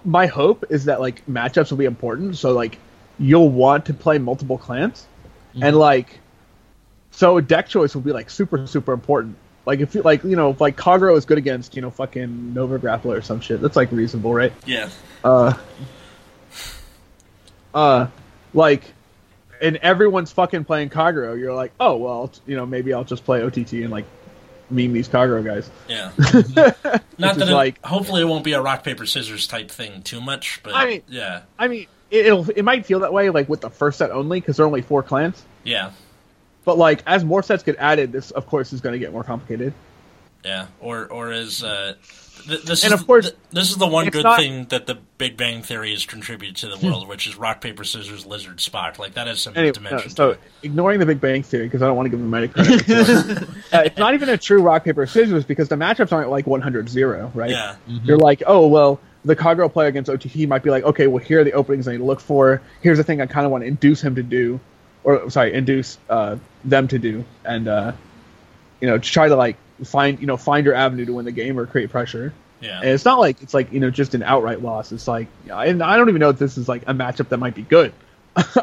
my hope is that like matchups will be important. So like you'll want to play multiple clans, mm-hmm. and like so deck choice will be like super super important. Like if you like you know if, like Khagro is good against you know fucking Nova Grappler or some shit. That's like reasonable, right? Yeah. Uh. Uh, like. And everyone's fucking playing Khagro. You're like, oh well, you know, maybe I'll just play O T T and like meme these Khagro guys. Yeah. Not that it, like, hopefully it won't be a rock paper scissors type thing too much, but I mean, yeah. I mean, it'll it might feel that way like with the first set only because there are only four clans. Yeah. But like as more sets get added, this of course is going to get more complicated. Yeah. Or or as uh, th- this and is of course, th- this is the one good not... thing that the Big Bang Theory has contributed to the world, which is rock, paper, scissors, lizard, Spock. Like, that has some anyway, dimension. No, so, to it. Ignoring the Big Bang Theory, because I don't want to give them any credit for it. Uh, it's not even a true rock, paper, scissors, because the matchups aren't like one hundred zero, right? Yeah. Mm-hmm. You're like, oh, well, the Khagro player against O T T might be like, okay, well, here are the openings I need to look for. Here's the thing I kind of want to induce him to do, or, sorry, induce uh, them to do, and, uh, you know, to try to, like, find, you know, find your avenue to win the game or create pressure. Yeah. And it's not like it's like you know just an outright loss. It's like, and I don't even know if this is like a matchup that might be good.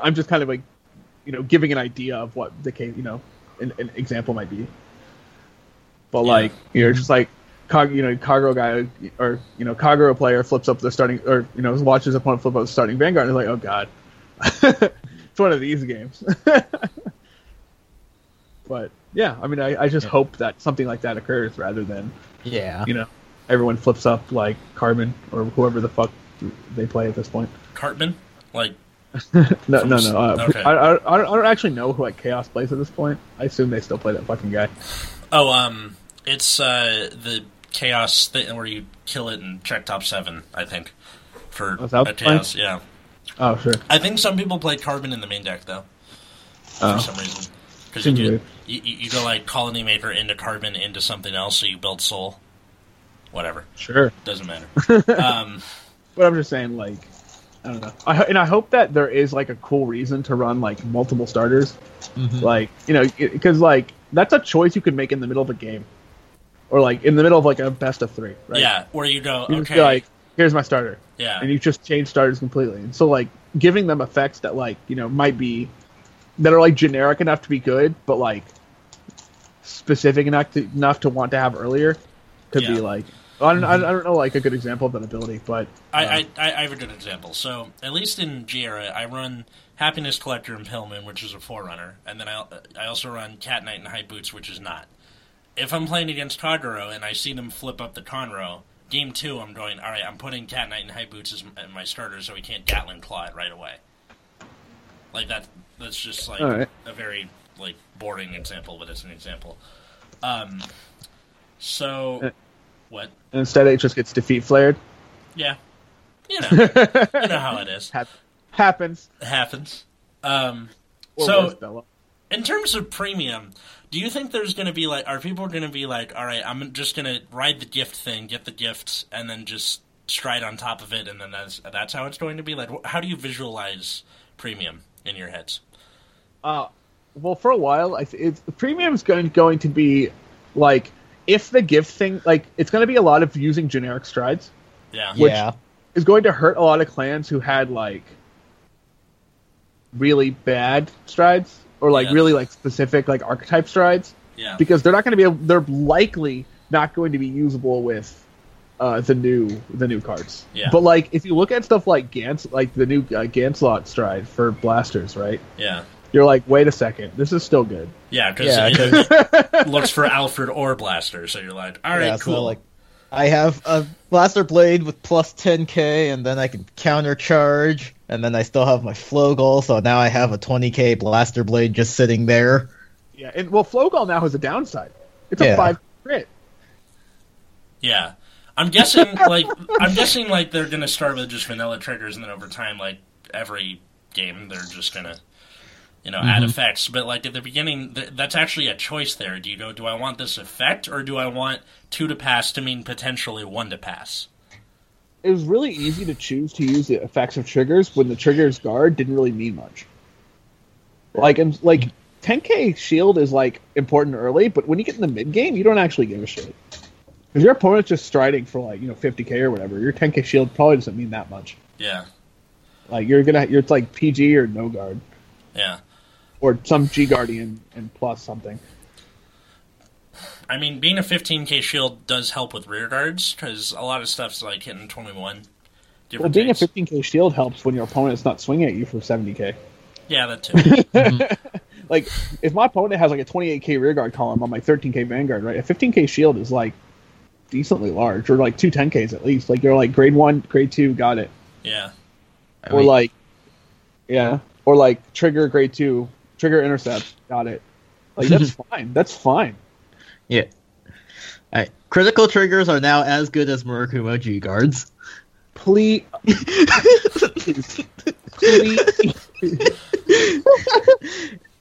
I'm just kind of like, you know, giving an idea of what the case, you know, an, an example might be. But yeah. like you're just like, you know, Khagro guy or you know Khagro player flips up the starting or you know watches opponent flip up the starting Vanguard. And is like, oh god, it's one of these games. But yeah, I mean, I, I just yeah. hope that something like that occurs rather than yeah, you know. Everyone flips up like Cartman or whoever the fuck they play at this point. Cartman, like no, no, no, no. Uh, okay. I, I, I, don't, I don't actually know who like Chaos plays at this point. I assume they still play that fucking guy. Oh, um, it's uh, the Chaos thing where you kill it and check top seven. I think for oh, a Chaos, yeah. Oh sure. I think some people play Cartman in the main deck though, oh. for some reason because you, do, you you go like Colony Maker into Cartman into something else, so you build Soul. Whatever. Sure. Doesn't matter. Um, but I'm just saying, like, I don't know. I, and I hope that there is, like, a cool reason to run, like, multiple starters. Mm-hmm. Like, you know, because, like, that's a choice you could make in the middle of a game. Or, like, in the middle of, like, a best of three, right? Yeah, where you go, you okay. Just be like, here's my starter. Yeah. And you just change starters completely. And so, like, giving them effects that, like, you know, might be, that are, like, generic enough to be good, but, like, specific enough to, enough to want to have earlier could yeah. be, like, I don't, I don't know, like, a good example of that ability, but... Uh. I, I, I have a good example. So, at least in Giera, I run Happiness Collector and Pillman, which is a Forerunner, and then I I also run Cat Knight and High Boots, which is not. If I'm playing against Khagro and I see them flip up the Conroe, game two, I'm going, all right, I'm putting Cat Knight and High Boots as my starter so we can't Gatling Claw it right away. Like, that. that's just, like, right. a very, like, boring example, but it's an example. Um, so... Uh. What? And instead it just gets defeat flared? Yeah. You know. You know how it is. Hap- happens. Happens. Um, so, in terms of premium, do you think there's going to be like, are people going to be like, all right, I'm just going to ride the gift thing, get the gifts, and then just stride on top of it, and then that's, that's how it's going to be? Like, how do you visualize premium in your heads? Uh, well, for a while, I th- it's, premium's going, going to be like, if the gift thing, like, it's going to be a lot of using generic strides. Yeah. Which yeah. is going to hurt a lot of clans who had, like, really bad strides. Or, like, yeah. really, like, specific, like, archetype strides. Yeah. Because they're not going to be able, they're likely not going to be usable with uh, the new the new cards. Yeah. But, like, if you look at stuff like Gans, like, the new uh, Ganslot stride for blasters, right? Yeah. You're like, wait a second, this is still good. Yeah, because yeah, it looks for Alfred or Blaster, so you're like, all right, yeah, cool. So like, I have a Blaster Blade with plus ten K, and then I can countercharge, and then I still have my Flogol, so now I have a twenty K Blaster Blade just sitting there. Yeah, and well, Flogol now has a downside. It's yeah. a five crit. Yeah, I'm guessing like I'm guessing like they're gonna start with just vanilla triggers, and then over time, like every game, they're just gonna. You know, mm-hmm. add effects, but like at the beginning, th- that's actually a choice there. Do you go, do I want this effect, or do I want two to pass to mean potentially one to pass? It was really easy to choose to use the effects of triggers when the trigger's guard didn't really mean much. Like, and, like ten K shield is like important early, but when you get in the mid game, you don't actually give a shit because your opponent's just striding for like you know fifty K or whatever. Your ten K shield probably doesn't mean that much. Yeah, like you're gonna you're it's like P G or no guard. Yeah, or some G guardian and plus something. I mean, being a fifteen K shield does help with rear guards because a lot of stuff's like hitting twenty-one. Well, being types. A fifteen K shield helps when your opponent's not swinging at you for seventy K. Yeah, that too. Mm-hmm. Like, if my opponent has like a twenty-eight K rear guard column on my thirteen K vanguard, right? A fifteen K shield is like decently large, or like two ten Ks at least. Like you're like grade one, grade two, got it. Yeah. I or mean... like, yeah, or like trigger grade two, trigger intercept, got it. Like that's fine. That's fine. Yeah. All right. Critical triggers are now as good as Murakumo G guards. Please. Please.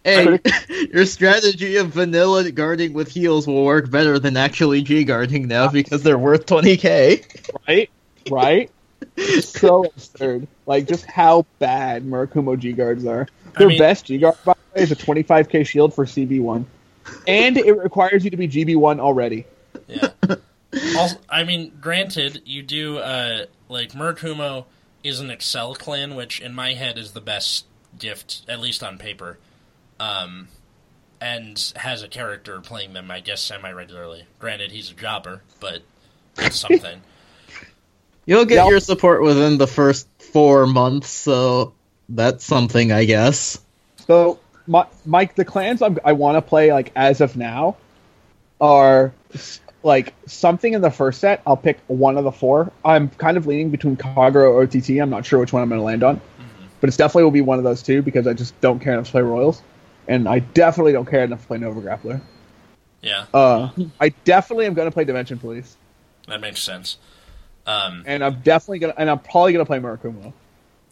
Hey, your strategy of vanilla guarding with heals will work better than actually G guarding now because they're worth twenty K. Right? Right? So absurd. Like, just how bad Murakumo G guards are. Their I mean... best G guard, by the way, is a twenty-five K shield for C B one. And it requires you to be G B one already. Yeah. Also, I mean, granted, you do, uh, like, Murakumo is an Excel clan, which in my head is the best gift, at least on paper, um, and has a character playing them, I guess, semi-regularly. Granted, he's a jobber, but it's something. You'll get yep. your support within the first four months, so that's something, I guess. So... My, Mike, the clans I'm, I want to play, like, as of now are, like, something in the first set. I'll pick one of the four. I'm kind of leaning between Kagura or O T T. I'm not sure which one I'm going to land on. Mm-hmm. But it's definitely will be one of those two because I just don't care enough to play Royals. And I definitely don't care enough to play Nova Grappler. Yeah. Uh, I definitely am going to play Dimension Police. That makes sense. Um, and I'm definitely going to, and I'm probably going to play Murakumo.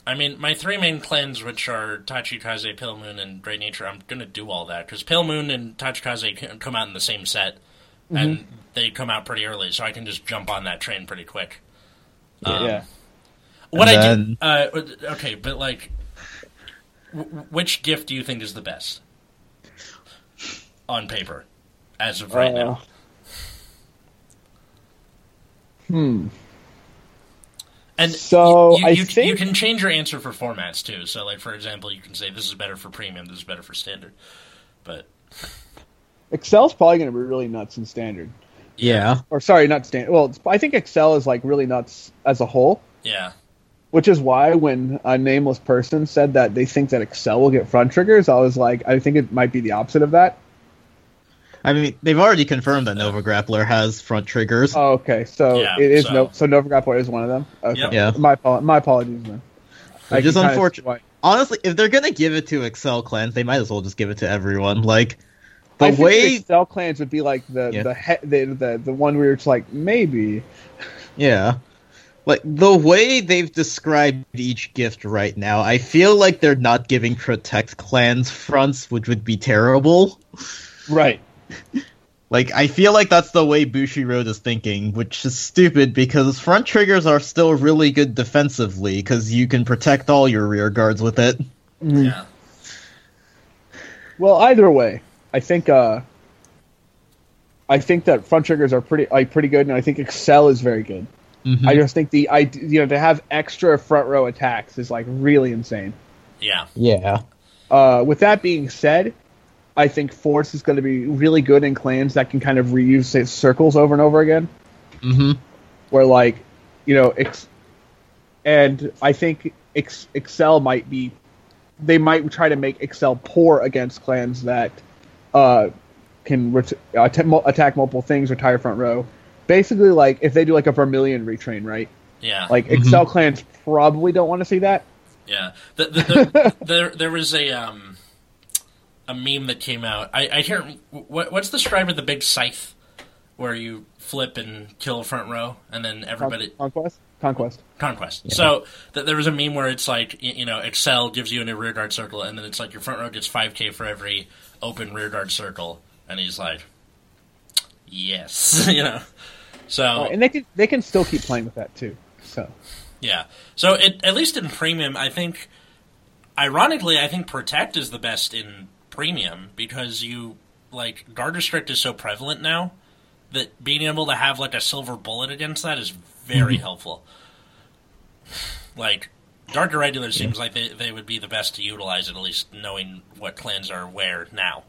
I mean, my three main clans, which are Tachikaze, Pale Moon, and Great Nature, I'm going to do all that, because Pale Moon and Tachikaze come out in the same set, mm-hmm. and they come out pretty early, so I can just jump on that train pretty quick. Yeah. Um, yeah. What and I then... do... Uh, okay, but, like, w- which gift do you think is the best? On paper, as of right uh... now. Hmm. And so you, you, I you, think... you can change your answer for formats too. So, like for example, you can say this is better for premium, this is better for standard. But Excel's probably going to be really nuts in standard. Yeah. Or sorry, not standard. Well, it's, I think Excel is like really nuts as a whole. Yeah. Which is why when a nameless person said that they think that Excel will get front triggers, I was like, I think it might be the opposite of that. I mean, they've already confirmed that Nova Grappler has front triggers. Oh, okay, so yeah, it is so. no. So Nova Grappler is one of them. Okay, yep. yeah. My my apologies, man. Which is unfortunate. Honestly, if they're gonna give it to Excel clans, they might as well just give it to everyone. Like the I way think the Excel clans would be like the yeah. the, he- the the the one where it's like maybe. Yeah, like the way they've described each gift right now, I feel like they're not giving Protect clans fronts, which would be terrible. Right. Like, I feel like that's the way Bushiroad is thinking, which is stupid because front triggers are still really good defensively because you can protect all your rear guards with it. Yeah. Well, either way, I think uh, I think that front triggers are pretty like pretty good, and I think Excel is very good. Mm-hmm. I just think the I you know to have extra front row attacks is like really insane. Yeah. Yeah. Uh, with that being said. I think Force is going to be really good in clans that can kind of reuse say, circles over and over again. Mm-hmm. Where, like, you know, ex- and I think ex- Excel might be, they might try to make Excel poor against clans that uh, can ret- att- attack multiple things, retire front row. Basically, like, if they do, like, a Vermilion retrain, right? Yeah. Like, mm-hmm. Excel clans probably don't want to see that. Yeah. The, the, the, there, there was a... Um... a meme that came out. I, I can't... What, what's the strive of the big scythe where you flip and kill front row and then everybody... Conquest? Conquest. Conquest. Yeah. So th- there was a meme where it's like, you, you know, Excel gives you a new rear guard circle and then it's like your front row gets five K for every open rear guard circle. And he's like, yes. You know? So... Right, and they can, they can still keep playing with that too. So... Yeah. So it, at least in premium, I think... Ironically, I think Protect is the best in... premium because you, like, Guard Restrict is so prevalent now that being able to have, like, a silver bullet against that is very mm-hmm. helpful. Like, Dark Irregular seems yeah. like they, they would be the best to utilize it, at least knowing what clans are where now.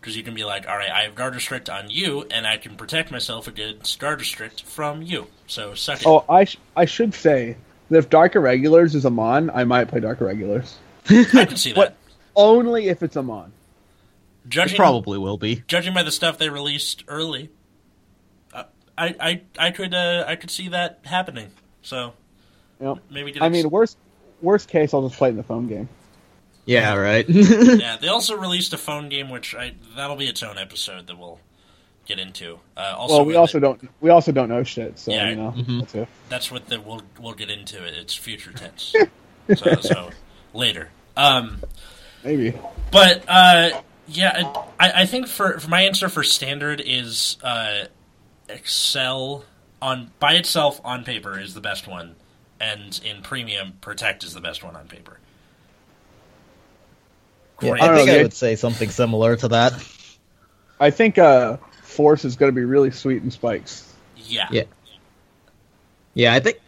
Because you can be like, alright, I have Guard Restrict on you, and I can protect myself against Guard Restrict from you. So, suck it. Oh, I, sh- I should say that if Dark Irregulars is Amon, I might play Dark Irregulars. I can see that. But only if it's Amon. Judging, it probably will be. Judging by the stuff they released early, uh, I, I, I, could, uh, I could see that happening. So, yep. maybe get I ex- mean, worst worst case, I'll just play it in the phone game. Yeah, right. Yeah, they also released a phone game, which I, that'll be its own episode that we'll get into. Uh, also well, we also the, don't we also don't know shit, so yeah, you know. Mm-hmm. That's, that's what the, we'll we'll get into it. It's future tense, so, so later. Um, Maybe, but uh, yeah, I, I think for, for my answer for standard is uh, Excel on by itself on paper is the best one, and in premium Protect is the best one on paper. Yeah, I, I think know, I would say something similar to that. I think uh, Force is going to be really sweet in spikes. Yeah. Yeah, yeah, I think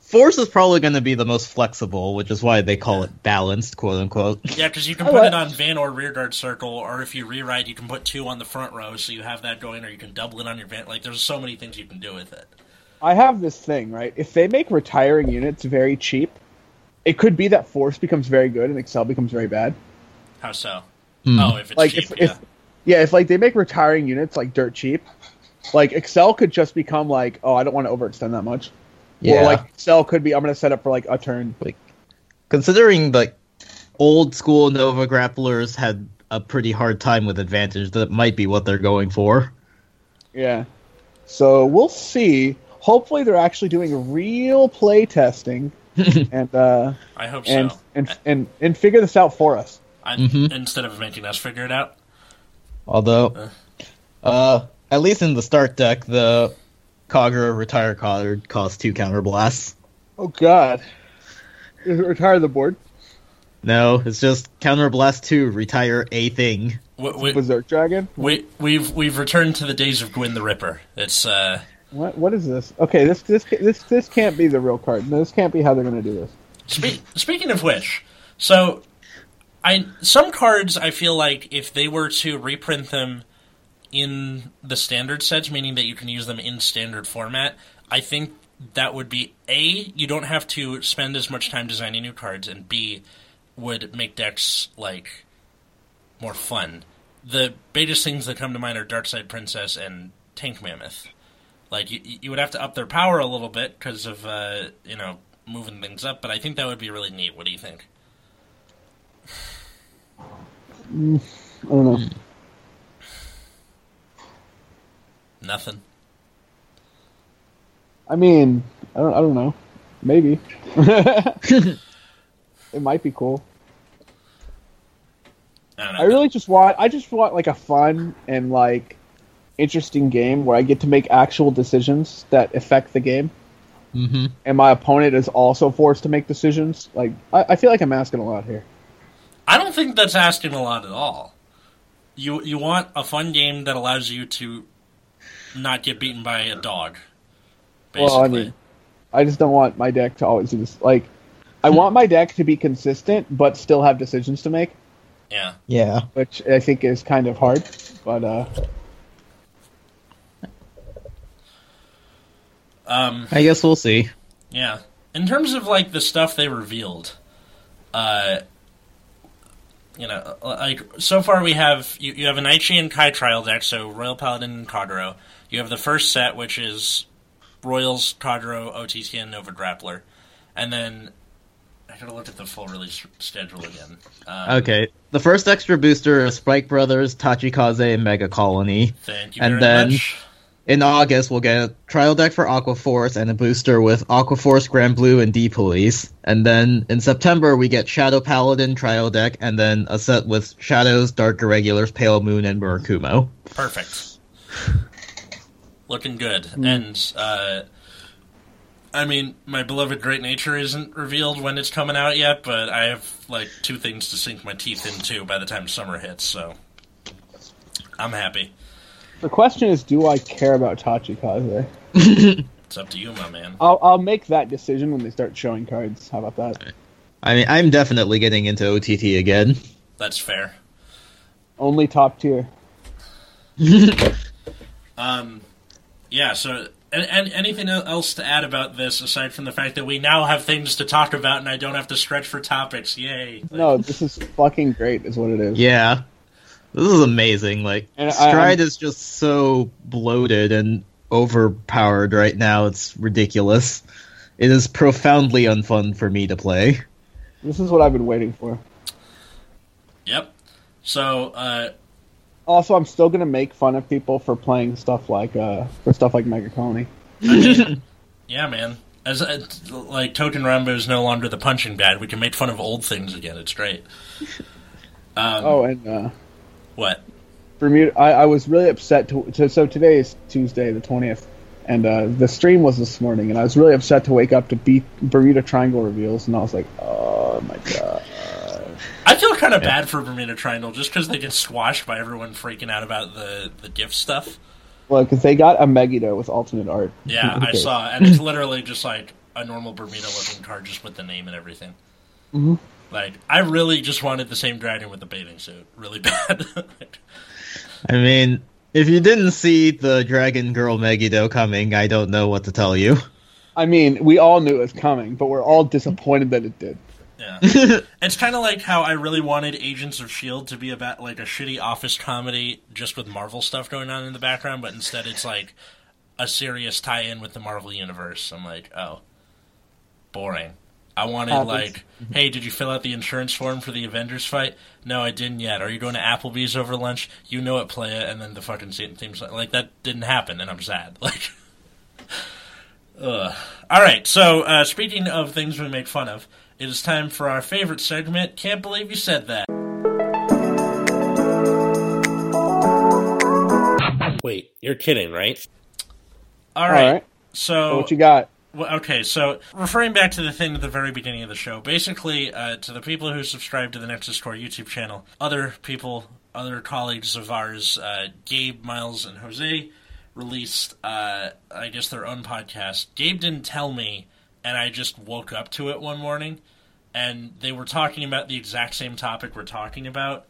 Force is probably going to be the most flexible, which is why they call yeah. it balanced, quote-unquote. Yeah, because you can put it on Van or Rearguard Circle, or if you rewrite, you can put two on the front row, so you have that going, or you can double it on your Van. Like, there's so many things you can do with it. I have this thing, right? If they make retiring units very cheap, it could be that Force becomes very good and Excel becomes very bad. How so? Hmm. Oh, if it's like cheap, if, yeah. If, yeah, if like they make retiring units like dirt cheap, like Excel could just become like, oh, I don't want to overextend that much. Yeah. Or like Excel could be, I'm going to set up for like a turn. Like, considering like old school Nova grapplers had a pretty hard time with advantage, that might be what they're going for. Yeah. So we'll see. Hopefully they're actually doing real play testing, and uh, I hope so, and and, and and figure this out for us. I, mm-hmm. Instead of making us figure it out. Although, uh, uh, at least in the start deck, the Kagura Retire card costs two counter blasts. Oh god. Is it retire the board? No, it's just counter blast two, retire a thing. What, what, Berserk Dragon? We, we've we've returned to the days of Gwyn the Ripper. It's uh. What what is this? Okay, this this this this can't be the real card. No, this can't be how they're going to do this. Spe- speaking of which, so. I some cards I feel like if they were to reprint them in the standard sets, meaning that you can use them in standard format, I think that would be A, you don't have to spend as much time designing new cards, and B, would make decks like more fun. The biggest things that come to mind are Darkside Princess and Tank Mammoth. Like you, you would have to up their power a little bit because of uh, you know moving things up, but I think that would be really neat. What do you think? I don't know. Nothing. I mean, I don't. I don't know. Maybe it might be cool. I, don't know. I really just want. I just want like a fun and like interesting game where I get to make actual decisions that affect the game, mm-hmm. and my opponent is also forced to make decisions. Like I, I feel like I'm asking a lot here. I don't think that's asking a lot at all. You you want a fun game that allows you to not get beaten by a dog, basically. Well, I mean, I just don't want my deck to always do this. Like, I want my deck to be consistent, but still have decisions to make. Yeah. Yeah. Which I think is kind of hard, but... Uh... Um, I guess we'll see. Yeah. In terms of, like, the stuff they revealed, uh... You know, like so far we have you, you have an Aichi and Kai trial deck, so Royal Paladin and Kaguro. You have the first set, which is Royals, Kaguro, O T T, and Nova Grappler, and then I gotta look at the full release schedule again. Um, okay, the first extra booster is Spike Brothers, Tachikaze, and Mega Colony. Thank you very and then much. In August we'll get a trial deck for Aqua Force and a booster with Aqua Force, Grand Blue, and D Police. And then in September we get Shadow Paladin trial deck and then a set with Shadows, Dark Irregulars, Pale Moon, and Murakumo. Perfect. Looking good. And uh, I mean, my beloved Great Nature isn't revealed when it's coming out yet, but I have, like, two things to sink my teeth into by the time summer hits, so I'm happy. The question is, do I care about Tachikaze? It's up to you, my man. I'll, I'll make that decision when they start showing cards. How about that? I mean, I'm definitely getting into O T T again. That's fair. Only top tier. um, yeah, so... And, and anything else to add about this, aside from the fact that we now have things to talk about and I don't have to stretch for topics? Yay. Like, no, this is fucking great is what it is. Yeah. This is amazing. Like, and Stride I, is just so bloated and overpowered right now. It's ridiculous. It is profoundly unfun for me to play. This is what I've been waiting for. Yep. So, uh... also, I'm still gonna make fun of people for playing stuff like uh, for stuff like Mega Colony. Yeah, man. As uh, like Token Rambo is no longer the punching bag. We can make fun of old things again. It's great. Um, oh, and uh, what? Bermuda. I, I was really upset. To, to so today is Tuesday, the twentieth, and uh, the stream was this morning, and I was really upset to wake up to beat Bermuda Triangle reveals, and I was like, oh my god. I feel kind of yeah. bad for Bermuda Triangle just because they get squashed by everyone freaking out about the, the GIF stuff. Well, because they got a Megiddo with alternate art. Yeah, I saw. And it's literally just like a normal Bermuda-looking card just with the name and everything. Mm-hmm. Like, I really just wanted the same dragon with the bathing suit. Really bad. I mean, if you didn't see the Dragon Girl Megiddo coming, I don't know what to tell you. I mean, we all knew it was coming, but we're all disappointed that it did. Yeah. It's kind of like how I really wanted Agents of S H I E L D to be about like a shitty office comedy just with Marvel stuff going on in the background, but instead it's like a serious tie-in with the Marvel Universe. I'm like, oh, boring. I wanted Happens. like, hey, did you fill out the insurance form for the Avengers fight? No, I didn't yet. Are you going to Applebee's over lunch? You know it, playa. And then the fucking theme song. Like, that didn't happen, and I'm sad. Like, ugh. All right, so uh, speaking of things we make fun of, it is time for our favorite segment, Can't Believe You Said That. Wait, you're kidding, right? All right. All right. So what you got? Well, okay, so referring back to the thing at the very beginning of the show, basically uh, to the people who subscribe to the Nexus Core YouTube channel, other people, other colleagues of ours, uh, Gabe, Miles, and Jose, released, uh, I guess, their own podcast. Gabe didn't tell me, and I just woke up to it one morning, and they were talking about the exact same topic we're talking about.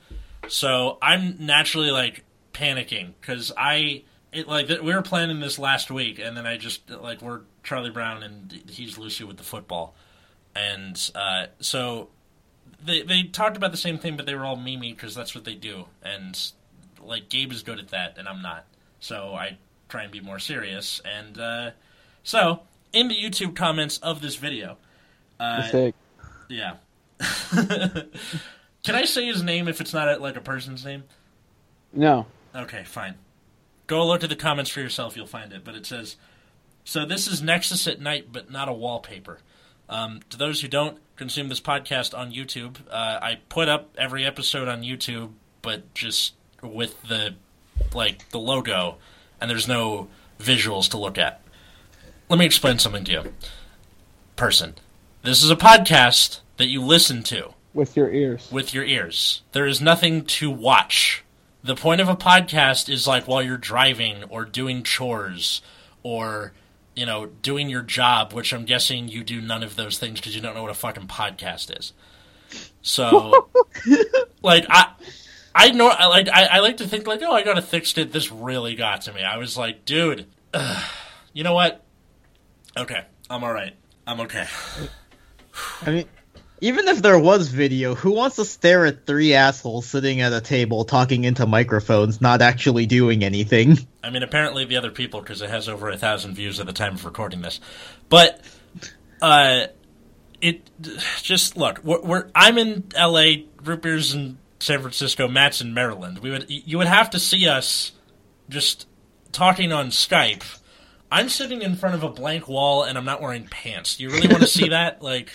So I'm naturally, like, panicking, because I, it, like, we were planning this last week, and then I just, like, we're Charlie Brown, and he's Lucy with the football. And uh, so they they talked about the same thing, but they were all meme-y, because that's what they do. And, like, Gabe is good at that, and I'm not. So I try and be more serious. And uh, so... in the YouTube comments of this video. Uh, yeah. Can I say his name if it's not, like, a person's name? No. Okay, fine. Go look at the comments for yourself, you'll find it. But it says, so this is Nexus at Night, but not a wallpaper. Um, to those who don't consume this podcast on YouTube, uh, I put up every episode on YouTube, but just with the, like, the logo, and there's no visuals to look at. Let me explain something to you, person. This is a podcast that you listen to. With your ears. With your ears. There is nothing to watch. The point of a podcast is like while you're driving or doing chores or, you know, doing your job, which I'm guessing you do none of those things because you don't know what a fucking podcast is. So, like, I... I know, I like, I, I like to think, like, oh, I got a thick skin. This really got to me. I was like, dude, ugh, you know what? Okay, I'm alright. I'm okay. I mean, even if there was video, who wants to stare at three assholes sitting at a table talking into microphones, not actually doing anything? I mean, apparently the other people, because it has over a thousand views at the time of recording this. But, uh, it, just, look, we're, we're I'm in L A, Root Beer's in San Francisco, Matt's in Maryland. We would, you would have to see us just talking on Skype. I'm sitting in front of a blank wall, and I'm not wearing pants. Do you really want to see that? Like,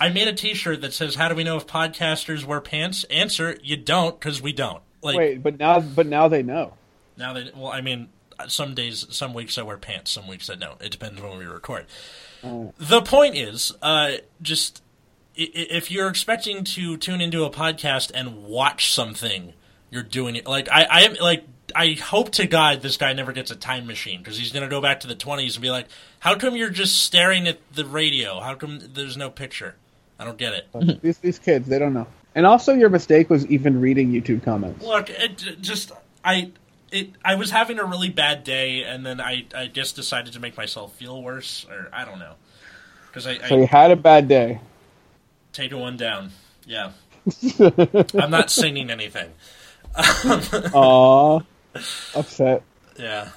I made a T-shirt that says, how do we know if podcasters wear pants? Answer, you don't, because we don't. Like, wait, but now but now they know. Now they Well, I mean, some days, some weeks I wear pants, some weeks I don't. It depends when we record. Mm. The point is, uh, just if you're expecting to tune into a podcast and watch something, you're doing it. Like I, I am like. I hope to God this guy never gets a time machine, because he's going to go back to the twenties and be like, how come you're just staring at the radio? How come there's no picture? I don't get it. These these kids, they don't know. And also your mistake was even reading YouTube comments. Look, it just I it I was having a really bad day, and then I, I just decided to make myself feel worse, or I don't know. Cause I, so I, you had a bad day. Take a one down. Yeah. I'm not singing anything. Aww. Upset. Yeah.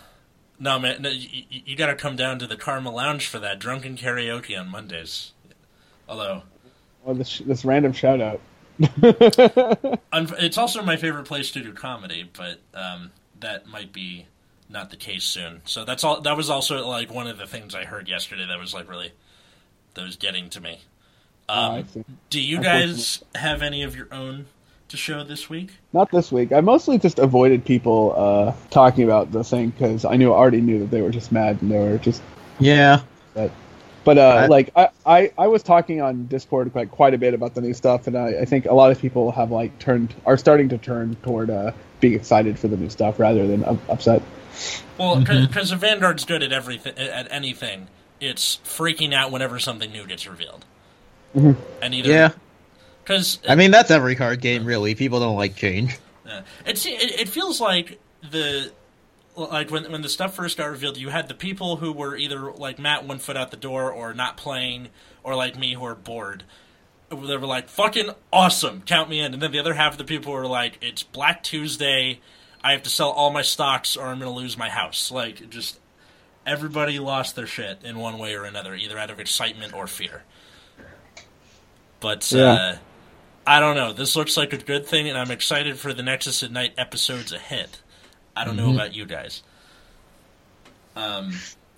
No, man, no, you, you gotta come down to the Karma Lounge for that drunken karaoke on Mondays. Although... Well, this, this random shout-out. It's also my favorite place to do comedy, but um, that might be not the case soon. So that's all. That was also, like, one of the things I heard yesterday that was, like, really... that was getting to me. Um, oh, do you guys have any of your own... to show this week? Not this week. I mostly just avoided people uh, talking about the thing because I knew I already knew that they were just mad and they were just yeah. Upset. But uh, I, like I, I, I was talking on Discord like quite a bit about the new stuff, and I, I think a lot of people have like turned are starting to turn toward uh, being excited for the new stuff rather than u- upset. Well, because mm-hmm. if Vanguard's good at everything, at anything, it's freaking out whenever something new gets revealed. Mm-hmm. And either yeah. Cause I mean, that's every card game, really. People don't like change. Yeah. It's, it, it feels like the like when when the stuff first got revealed, you had the people who were either, like Matt, one foot out the door or not playing, or like me, who are bored. They were like, fucking awesome, count me in. And then the other half of the people were like, it's Black Tuesday, I have to sell all my stocks or I'm going to lose my house. Like, just everybody lost their shit in one way or another, either out of excitement or fear. But, yeah. uh... I don't know. This looks like a good thing, and I'm excited for the Nexus at Night episodes ahead. I don't mm-hmm. know about you guys. Um,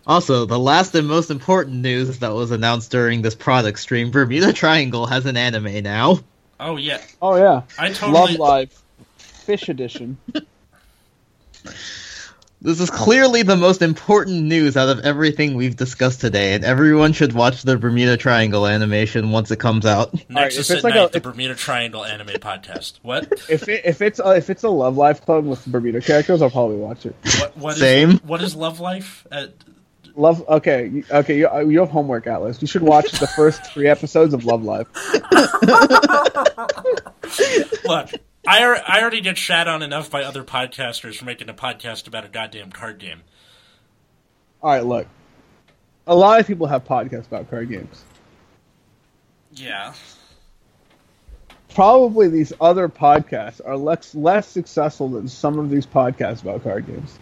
also, the last and most important news that was announced during this product stream, Bermuda Triangle has an anime now. Oh, yeah. Oh, yeah. I totally... Love Live. Fish Edition. This is clearly the most important news out of everything we've discussed today, and everyone should watch the Bermuda Triangle animation once it comes out. Nexus right, at like Night, a, the Bermuda Triangle anime podcast. What? If it, if it's uh, if it's a Love Live clone with Bermuda characters, I'll probably watch it. What, what Same. Is, what is Love Life? Uh, Love. Okay, okay. You, you have homework, Atlas. You should watch the first three episodes of Love Live. Look. I, are, I already get shat on enough by other podcasters for making a podcast about a goddamn card game. All right, look. A lot of people have podcasts about card games. Yeah. Probably these other podcasts are less, less successful than some of these podcasts about card games.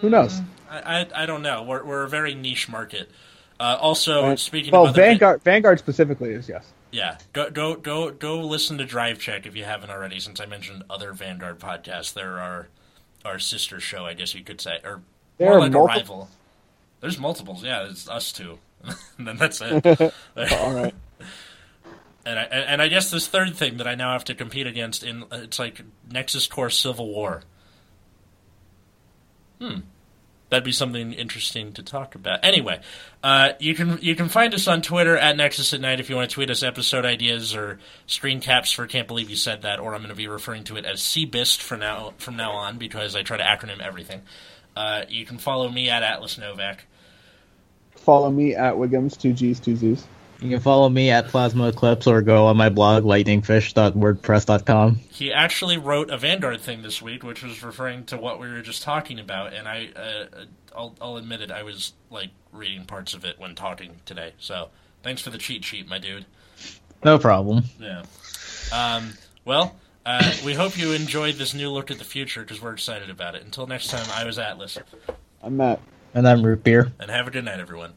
Who knows? Mm, I, I I don't know. We're we're a very niche market. Uh, also, and, speaking well, of other Vanguard, ma- Vanguard specifically is, yes. Yeah, go go go go listen to Drive Check if you haven't already. Since I mentioned other Vanguard podcasts, there are our sister show, I guess you could say, or there more like multi- a rival. There's multiples, yeah. It's us two, and then that's it. All right. And I and I guess this third thing that I now have to compete against in it's like Nexus Core Civil War. Hmm. That'd be something interesting to talk about. Anyway, uh, you can you can find us on Twitter at Nexus at Night if you want to tweet us episode ideas or screen caps for Can't Believe You Said That, or I'm going to be referring to it as C B I S T for now, from now on because I try to acronym everything. Uh, you can follow me at Atlas Novak. Follow me at Wiggums, two Gs, two Zs. You can follow me at Plasma Eclipse or go on my blog, lightning fish dot wordpress dot com. He actually wrote a Vanguard thing this week, which was referring to what we were just talking about, and I, uh, I'll, I'll admit it, I was, like, reading parts of it when talking today. So, thanks for the cheat sheet, my dude. No problem. Yeah. Um, well, uh, we hope you enjoyed this new look at the future, because we're excited about it. Until next time, I was Atlas. I'm Matt. And I'm Root Beer. And have a good night, everyone.